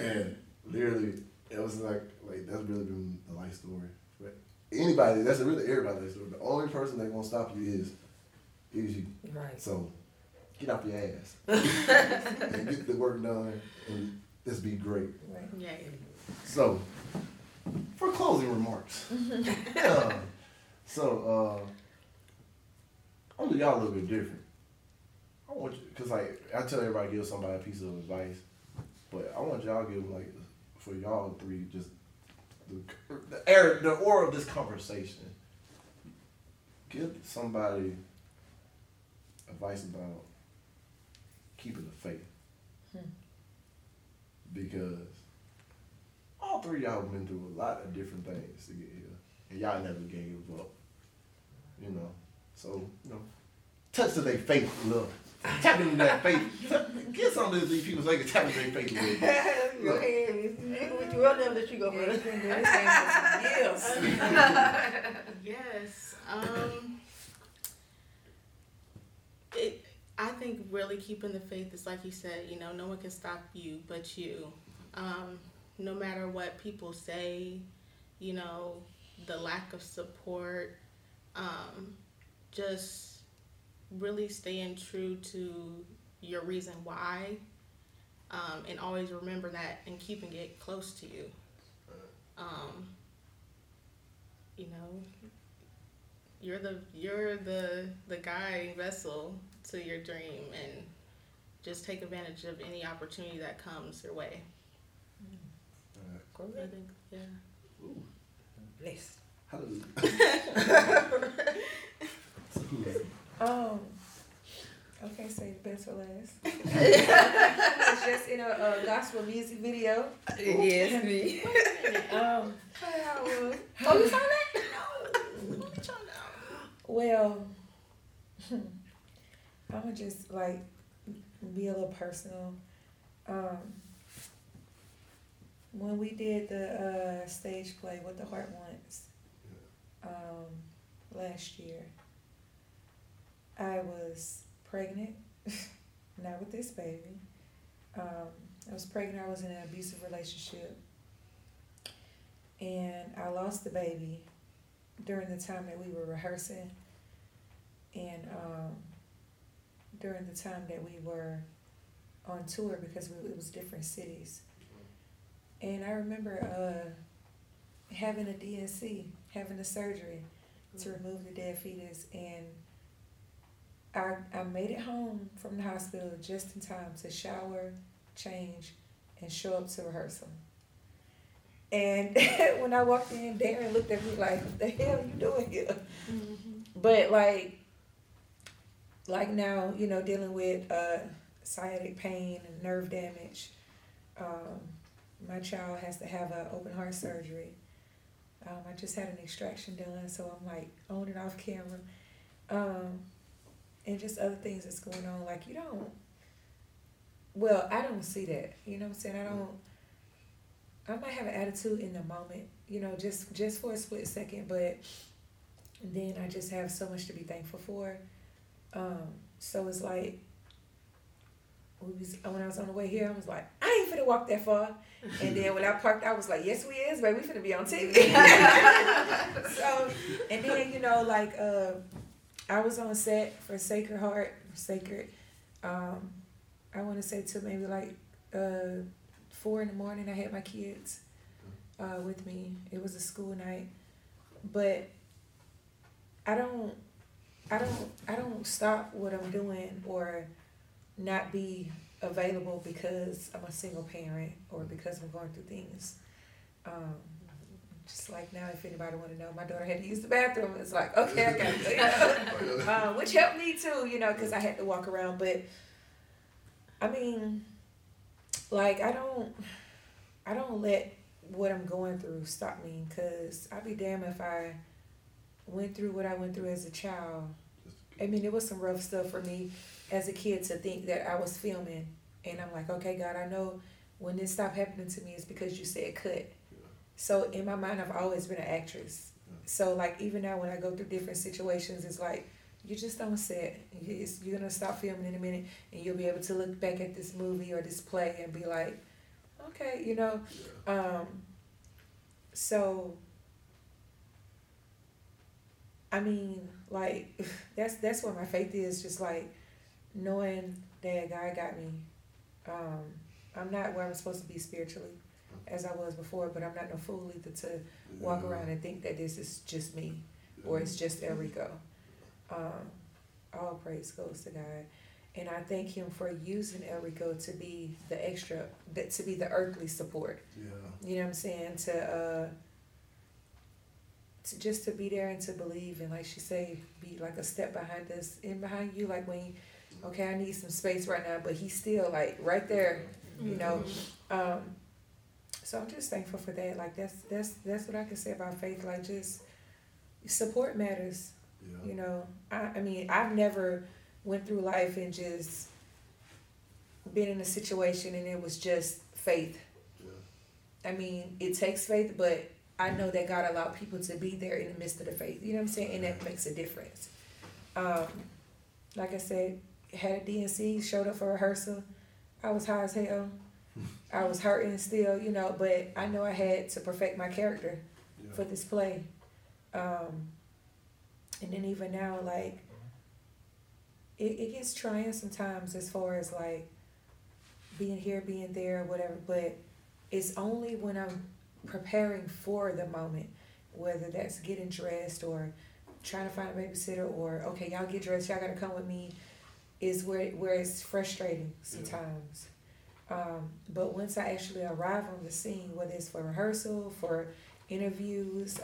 And literally, it was like that's really been the life story. anybody, that's really everybody. That's the only person that's gonna stop you is you. Right. So get off your ass and get the work done, and just be great. Right. Yeah. So for closing remarks, I'm gonna do y'all a little bit different. I want you, cause like I tell everybody, give somebody a piece of advice, but I want y'all to give like for y'all three just. The aura of this conversation. Give somebody advice about keeping the faith. Because all three of y'all have been through a lot of different things to get here. And y'all never gave up. You know. So, you know, touch to their faith a little. Tap into that faith. Get some of these people so they can tap into their faith a little bit. Look. You want them that you go for. Yes. I think really keeping the faith is like you said, you know, no one can stop you but you. No matter what people say, you know, the lack of support, just really staying true to your reason why, and always remember that and keeping it close to you. You know, you're the guiding vessel to your dream, and just take advantage of any opportunity that comes your way. All right. I think, yeah. Ooh. Blessed. Hallelujah. Okay, so best or last. It's just in a gospel music video. Yes, me. Oh, you saw that? No. What y'all know? Well, I'm gonna just like be a little personal. When we did the stage play, What the Heart Wants, last year. I was pregnant, not with this baby. I was pregnant, I was in an abusive relationship. And I lost the baby during the time that we were rehearsing and during the time that we were on tour because it was different cities. And I remember having a DNC, having a surgery to remove the dead fetus, and I made it home from the hospital just in time to shower, change, and show up to rehearsal. And when I walked in, Darren looked at me like, what the hell you doing here? Mm-hmm. But like now, you know, dealing with sciatic pain and nerve damage, my child has to have an open heart surgery. I just had an extraction done, so I'm like on and off camera. And just other things that's going on, like I don't see that. You know what I'm saying? I might have an attitude in the moment, you know, just for a split second, but then I just have so much to be thankful for. So it's like, when I was on the way here, I was like, I ain't finna walk that far. And then when I parked, I was like, yes, we is, baby, we finna be on TV. So, and then, you know, like, I was on set for Sacred Heart, I want to say till maybe 4 in the morning, I had my kids with me. It was a school night, but I don't stop what I'm doing or not be available because I'm a single parent or because I'm going through things. Just like now, if anybody want to know, my daughter had to use the bathroom. It's like, okay, I got it. Which helped me too, you know, because I had to walk around. But I mean, like I don't let what I'm going through stop me, because I'd be damned if I went through what I went through as a child. I mean, it was some rough stuff for me as a kid to think that I was filming, and I'm like, okay, God, I know when this stopped happening to me, it's because you said cut. So in my mind, I've always been an actress. So like even now when I go through different situations, it's like, you just don't sit. You're going to stop filming in a minute and you'll be able to look back at this movie or this play and be like, okay, you know. So I mean, like, that's where my faith is, just like knowing that God got me. I'm not where I'm supposed to be spiritually as I was before, but I'm not no fool either to walk around and think that this is just me or it's just Errico. All praise goes to God. And I thank him for using Errico to be the extra, to be the earthly support. Yeah. You know what I'm saying? To just to be there and to believe, and like she say, be like a step behind us, in behind you, like when, okay, I need some space right now, but he's still like right there, you know. So I'm just thankful for that. Like that's what I can say about faith. Like just support matters. Yeah. You know, I mean, I've never went through life and just been in a situation and it was just faith. Yeah. I mean, it takes faith, but I know that God allowed people to be there in the midst of the faith. You know what I'm saying? And that makes a difference. Like I said, had a DNC, showed up for rehearsal. I was high as hell. I was hurting still, you know, but I know I had to perfect my character for this play. And then even now, like, it gets trying sometimes as far as like being here, being there, whatever, but it's only when I'm preparing for the moment, whether that's getting dressed or trying to find a babysitter or, okay, y'all get dressed, y'all gotta come with me, is where it's frustrating sometimes. But once I actually arrive on the scene, whether it's for rehearsal, for interviews,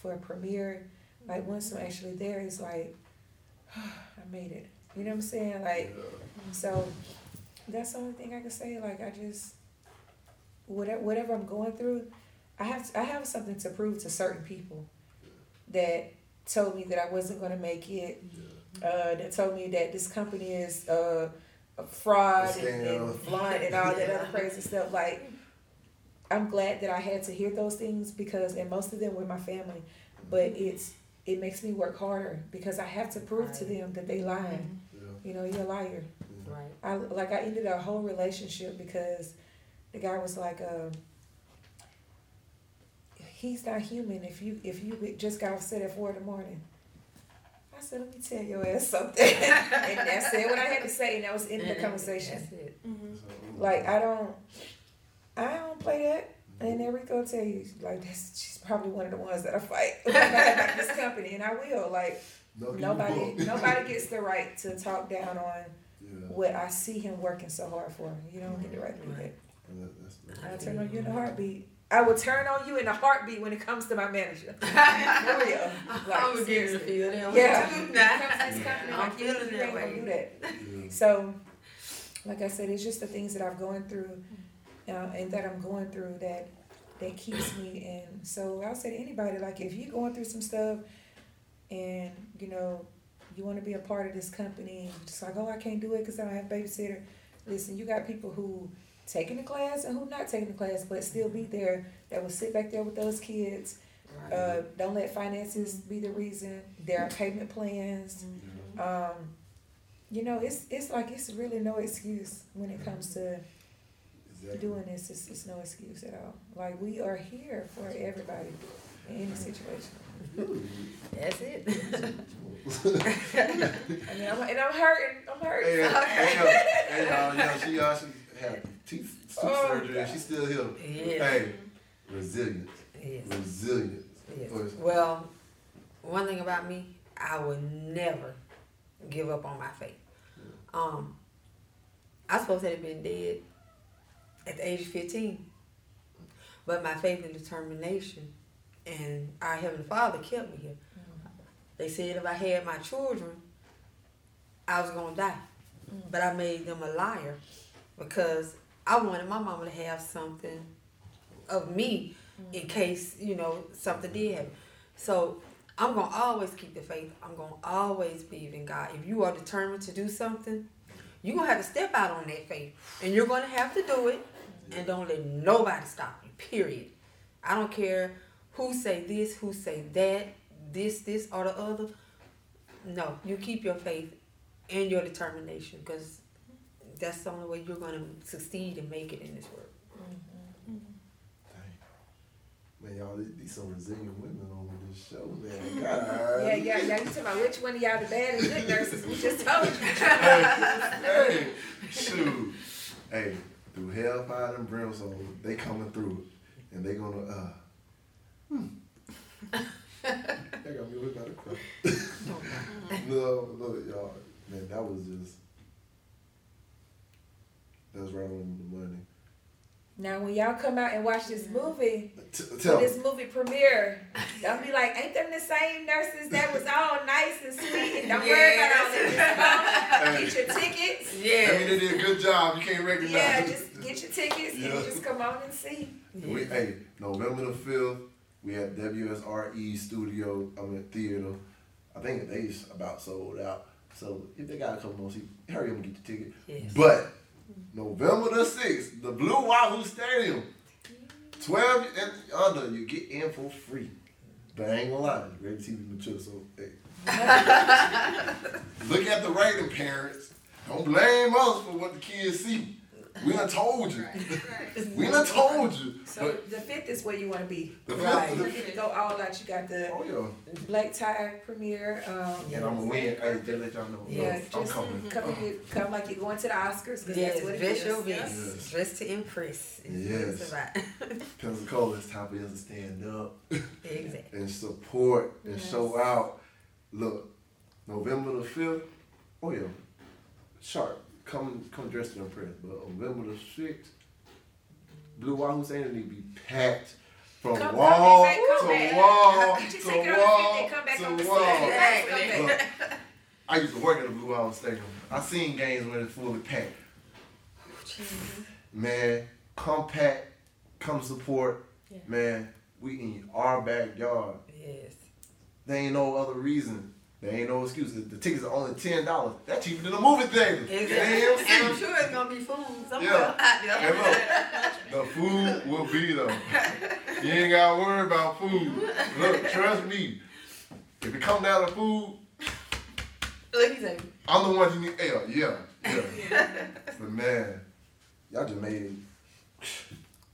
for a premiere, like once I'm actually there, it's like, I made it. You know what I'm saying? Like, so that's the only thing I can say. Like, I just, whatever I'm going through, I have something to prove to certain people that told me that I wasn't going to make it, that told me that this company is a fraud and lying and all that other crazy stuff. Like, I'm glad that I had to hear those things because, and most of them were my family, but it makes me work harder because I have to prove to them that they lying. Mm-hmm. You know, you're a liar. Mm-hmm. Right. I ended a whole relationship because the guy was like, he's not human if you just got upset at 4 a.m. I said, let me tell your ass something. And I said what I had to say, and that was in the conversation. That's it. Mm-hmm. Like, I don't play that. And Errico tell you, like, she's probably one of the ones that I fight about this company, and I will. Like, nobody gets the right to talk down on what I see him working so hard for. You don't get the right to do that. I'll turn on you in a heartbeat. I will turn on you in a heartbeat when it comes to my manager. For real. Like, I would give it a feel. When it comes to this company, like, you ain't gonna do that. So, like I said, it's just the things that I've gone through. And that I'm going through that keeps me in. So I'll say to anybody, like, if you're going through some stuff and, you know, you want to be a part of this company, just like, oh, I can't do it because I don't have a babysitter. Listen, you got people who taking the class and who not taking the class but still be there, that will sit back there with those kids. Right. Don't let finances be the reason. There are payment plans. Mm-hmm. You know, it's like it's really no excuse when it comes to doing this. It's no excuse at all. Like, we are here for everybody in any situation. That's it. I mean, I'm hurting. She also had tooth surgery and she's still here. Yes. Hey, resilient. Yes. Resilient. Yes. Well, one thing about me, I would never give up on my faith. Yeah. I supposed to have been dead at the age of 15. But my faith and determination and our Heavenly Father kept me here. Mm-hmm. They said if I had my children, I was going to die. Mm-hmm. But I made them a liar because I wanted my mama to have something of me in case, you know, something did happen. So I'm going to always keep the faith. I'm going to always believe in God. If you are determined to do something, you're going to have to step out on that faith. And you're going to have to do it. And don't let nobody stop you, period. I don't care who say this, who say that, this, or the other. No, you keep your faith and your determination because that's the only way you're going to succeed and make it in this world. Mm-hmm. Mm-hmm. Dang. Man, y'all wow, there'd be some resilient women on this show, man. God. Yeah. You talking about which one of y'all the bad and good nurses? We just told you. Hey, shoot. Hey, through hellfire and brimstone, they coming through, and they gonna That got me whipped out of crap. No, look, y'all, man, that was right on the money. Now, when y'all come out and watch this movie, movie premiere, y'all be like, ain't them the same nurses that was all nice and sweet and don't worry about all this. Get your tickets. Yeah. I mean, they did a good job. You can't recognize it. Yeah, just get your tickets and just come on and see. And November the 5th, we had WSRE Studio, Theater. I think they about sold out. So if they got to come on see, hurry up and get the ticket. Yes. But November the 6th, the Blue Wahoo Stadium. 12 and under, you get in for free. But I ain't gonna lie, you ready to see me mature, so hey. Look at the rating, parents. Don't blame us for what the kids see. We done told you. Right. We done told you. So the 5th is where you want to be. You're going to go all out. You got the Black Tie premiere. And I'm going to win. I just let y'all know. Yeah, I'm coming. Come like you're going to the Oscars. That's what it is. Yes. Dress to impress. Yes. Pensacola is time for us to stand up. Exactly. And support and show out. Look, November the 5th. Sharp. Come dressed in prayer. But November the 6th, Blue Wahoo Stadium need to be packed from wall to wall to wall. I used to work at the Blue Wahoo Stadium. I seen games when it's fully packed. Man, come pack, come support. Yeah. Man, we in our backyard. Yes. There ain't no other reason. There ain't no excuses. The tickets are only $10. That's cheaper than a movie theater. Exactly. And I'm sure it's gonna be food somewhere. Yeah. Look, the food will be there. You ain't gotta worry about food. Look, trust me. If it come down to food, I'm the one who need air. Yeah. But man, y'all just made it.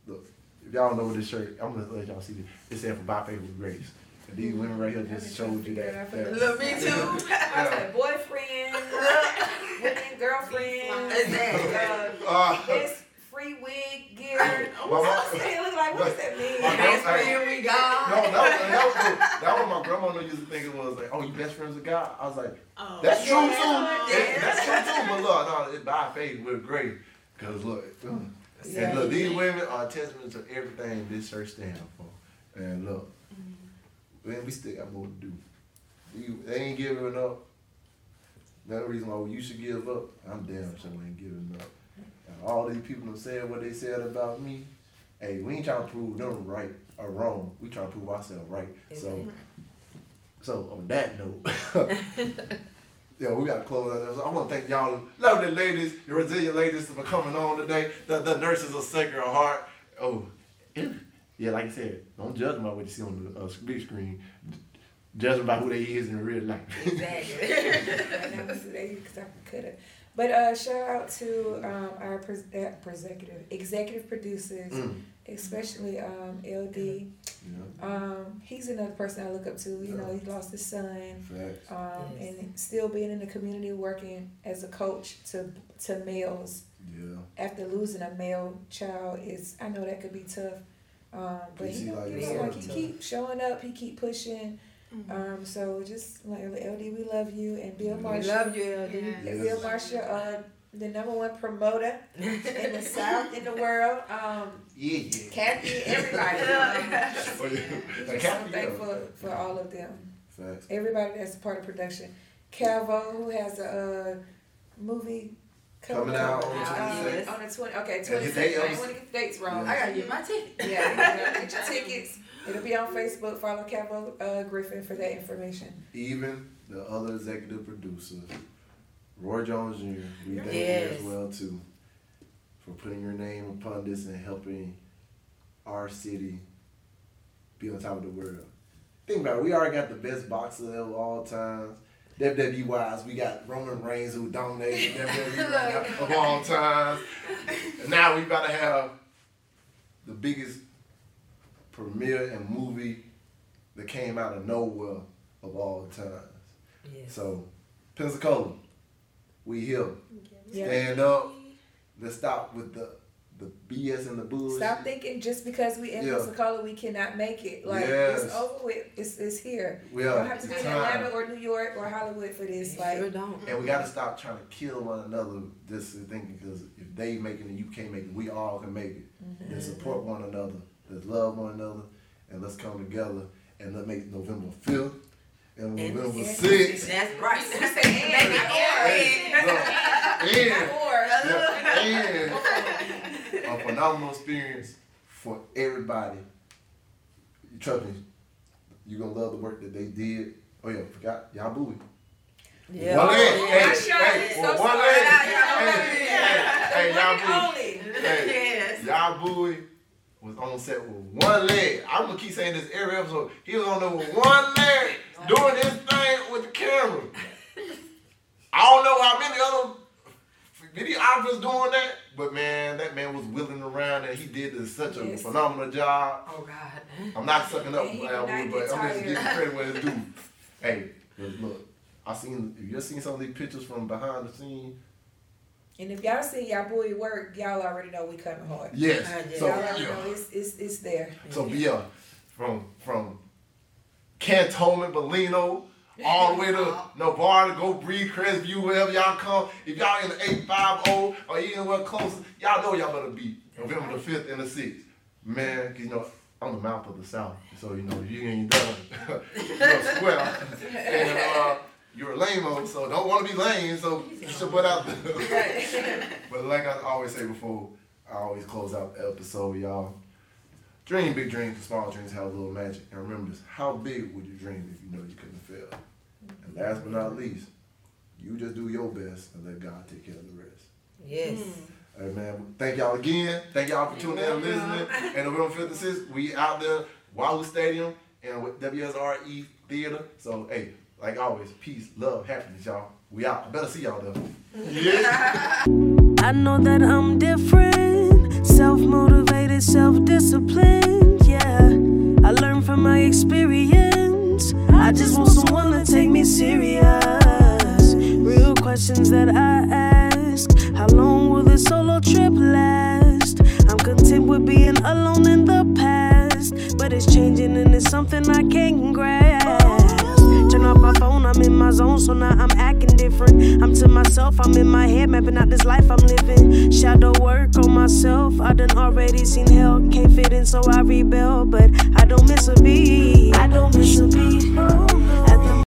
Look, if y'all don't know what this shirt, I'm gonna let y'all see this. It said for By Faith with Grace. These women right here just showed you that. Look, me too. I said boyfriend, women, girlfriend, this free wig gear. What's that mean? Best friend with God. No, that was my grandma used to think it was like, oh, you best friends with God. I was like, that's true too. That's true too. But look, no, it's by faith with grace. Cause look, these women are a testament to everything this church stands for. And look. Man, we still got more to do. They ain't giving up. Another reason why you should give up, I'm damn sure we ain't giving up. And all these people have said what they said about me. Hey, we ain't trying to prove them right or wrong. We trying to prove ourselves right. So on that note, we got to close out. So I want to thank y'all, lovely ladies, the resilient ladies for coming on today. The nurses of Sacred Heart. Oh, yeah, like I said, don't judge them by what you see on the big screen. Judge them by who they is in real life. Exactly. But shout out to our executive producers, especially LD. Yeah. He's another person I look up to. You know, he lost his son, and still being in the community, working as a coach to males. Yeah. After losing a male child, I know that could be tough. But he keep showing up, he keep pushing. So just like LD, we love you, and Bill Marshall. We love you, LD. Yes. Bill Marshall, the #1 promoter in the South in the world. Kathy, everybody. I'm thankful for all of them. Facts. Everybody that's a part of production. Calvo, who has a movie. Coming out on the 26th. On the 20th. Okay, 26th. I don't want to get the dates wrong. Yeah. I gotta get my tickets. Get your tickets. It'll be on Facebook. Follow Capo Griffin for that information. Even the other executive producer, Roy Jones Jr., we thank you as well too for putting your name upon this and helping our city be on top of the world. Think about it. We already got the best boxer of all time. WWE wise, we got Roman Reigns who dominated WWE of all times. And now we about to have the biggest premiere and movie that came out of nowhere of all times. Yes. So, Pensacola, we here. Yeah. Stand up. Let's stop with the BS and the bullshit. Stop thinking just because we in Pensacola we cannot make it. Like it's over with. It's here. We don't have to be in Atlanta or New York or Hollywood for this. You like, sure don't. And we got to stop trying to kill one another. Just thinking because if they make it and you can't make it, we all can make it. Mm-hmm. Let's support one another. Let's love one another, and let's come together and let's make November 5th. And November 6th. That's right. That's an end. A phenomenal experience for everybody. Trust me, you're going to love the work that they did. Oh, yeah, I forgot. Y'all booed. Yeah. One leg. Y'all booed was on set with one leg. I'm going to keep saying this every episode. He was on there with one leg. Doing this thing with the camera. I don't know how many other videographers doing that, but man, that man was wheeling around and he did such a phenomenal job. Oh God! I'm not sucking up, but I'm just giving credit where it's due. Hey, look, if you've seen some of these pictures from behind the scenes. And if y'all see y'all boy work, y'all already know we coming hard. Yes. So, y'all already know it's there. So yeah, from Cantonment, Bellino, all the way to Navarre, go breed, Crestview, wherever y'all come. If y'all in the 850 or anywhere closer, y'all know y'all better be November 5th and the 6th. Man, you know, I'm the mouth of the South, so you know, you ain't done. You're square. And you're a lame-o, so don't want to be lame, so you should put out the... But like I always say before, I always close out the episode, y'all. Dream big dreams, small dreams have a little magic. And remember this, how big would you dream if you know you couldn't fail? And last but not least, you just do your best and let God take care of the rest. Yes. Mm-hmm. Hey, man, thank y'all again. Thank y'all for tuning in and listening. And November 5th and 6th, we out there, Wahoo Stadium and with WSRE Theater. So, hey, like always, peace, love, happiness, y'all. We out. I better see y'all there. Yeah. I know that I'm different, self-motivated, self-disciplined, yeah. I learned from my experience. I just want someone to take me serious. Real questions that I ask. How long will this solo trip last? I'm content with being alone in the past, but it's changing and it's something I can't grasp. Turn off my phone, I'm in my zone, so now I'm acting different. I'm to myself, I'm in my head, mapping out this life I'm living. Shadow work on myself, I done already seen hell. Can't fit in, so I rebel, but I don't miss a beat. I don't miss a beat.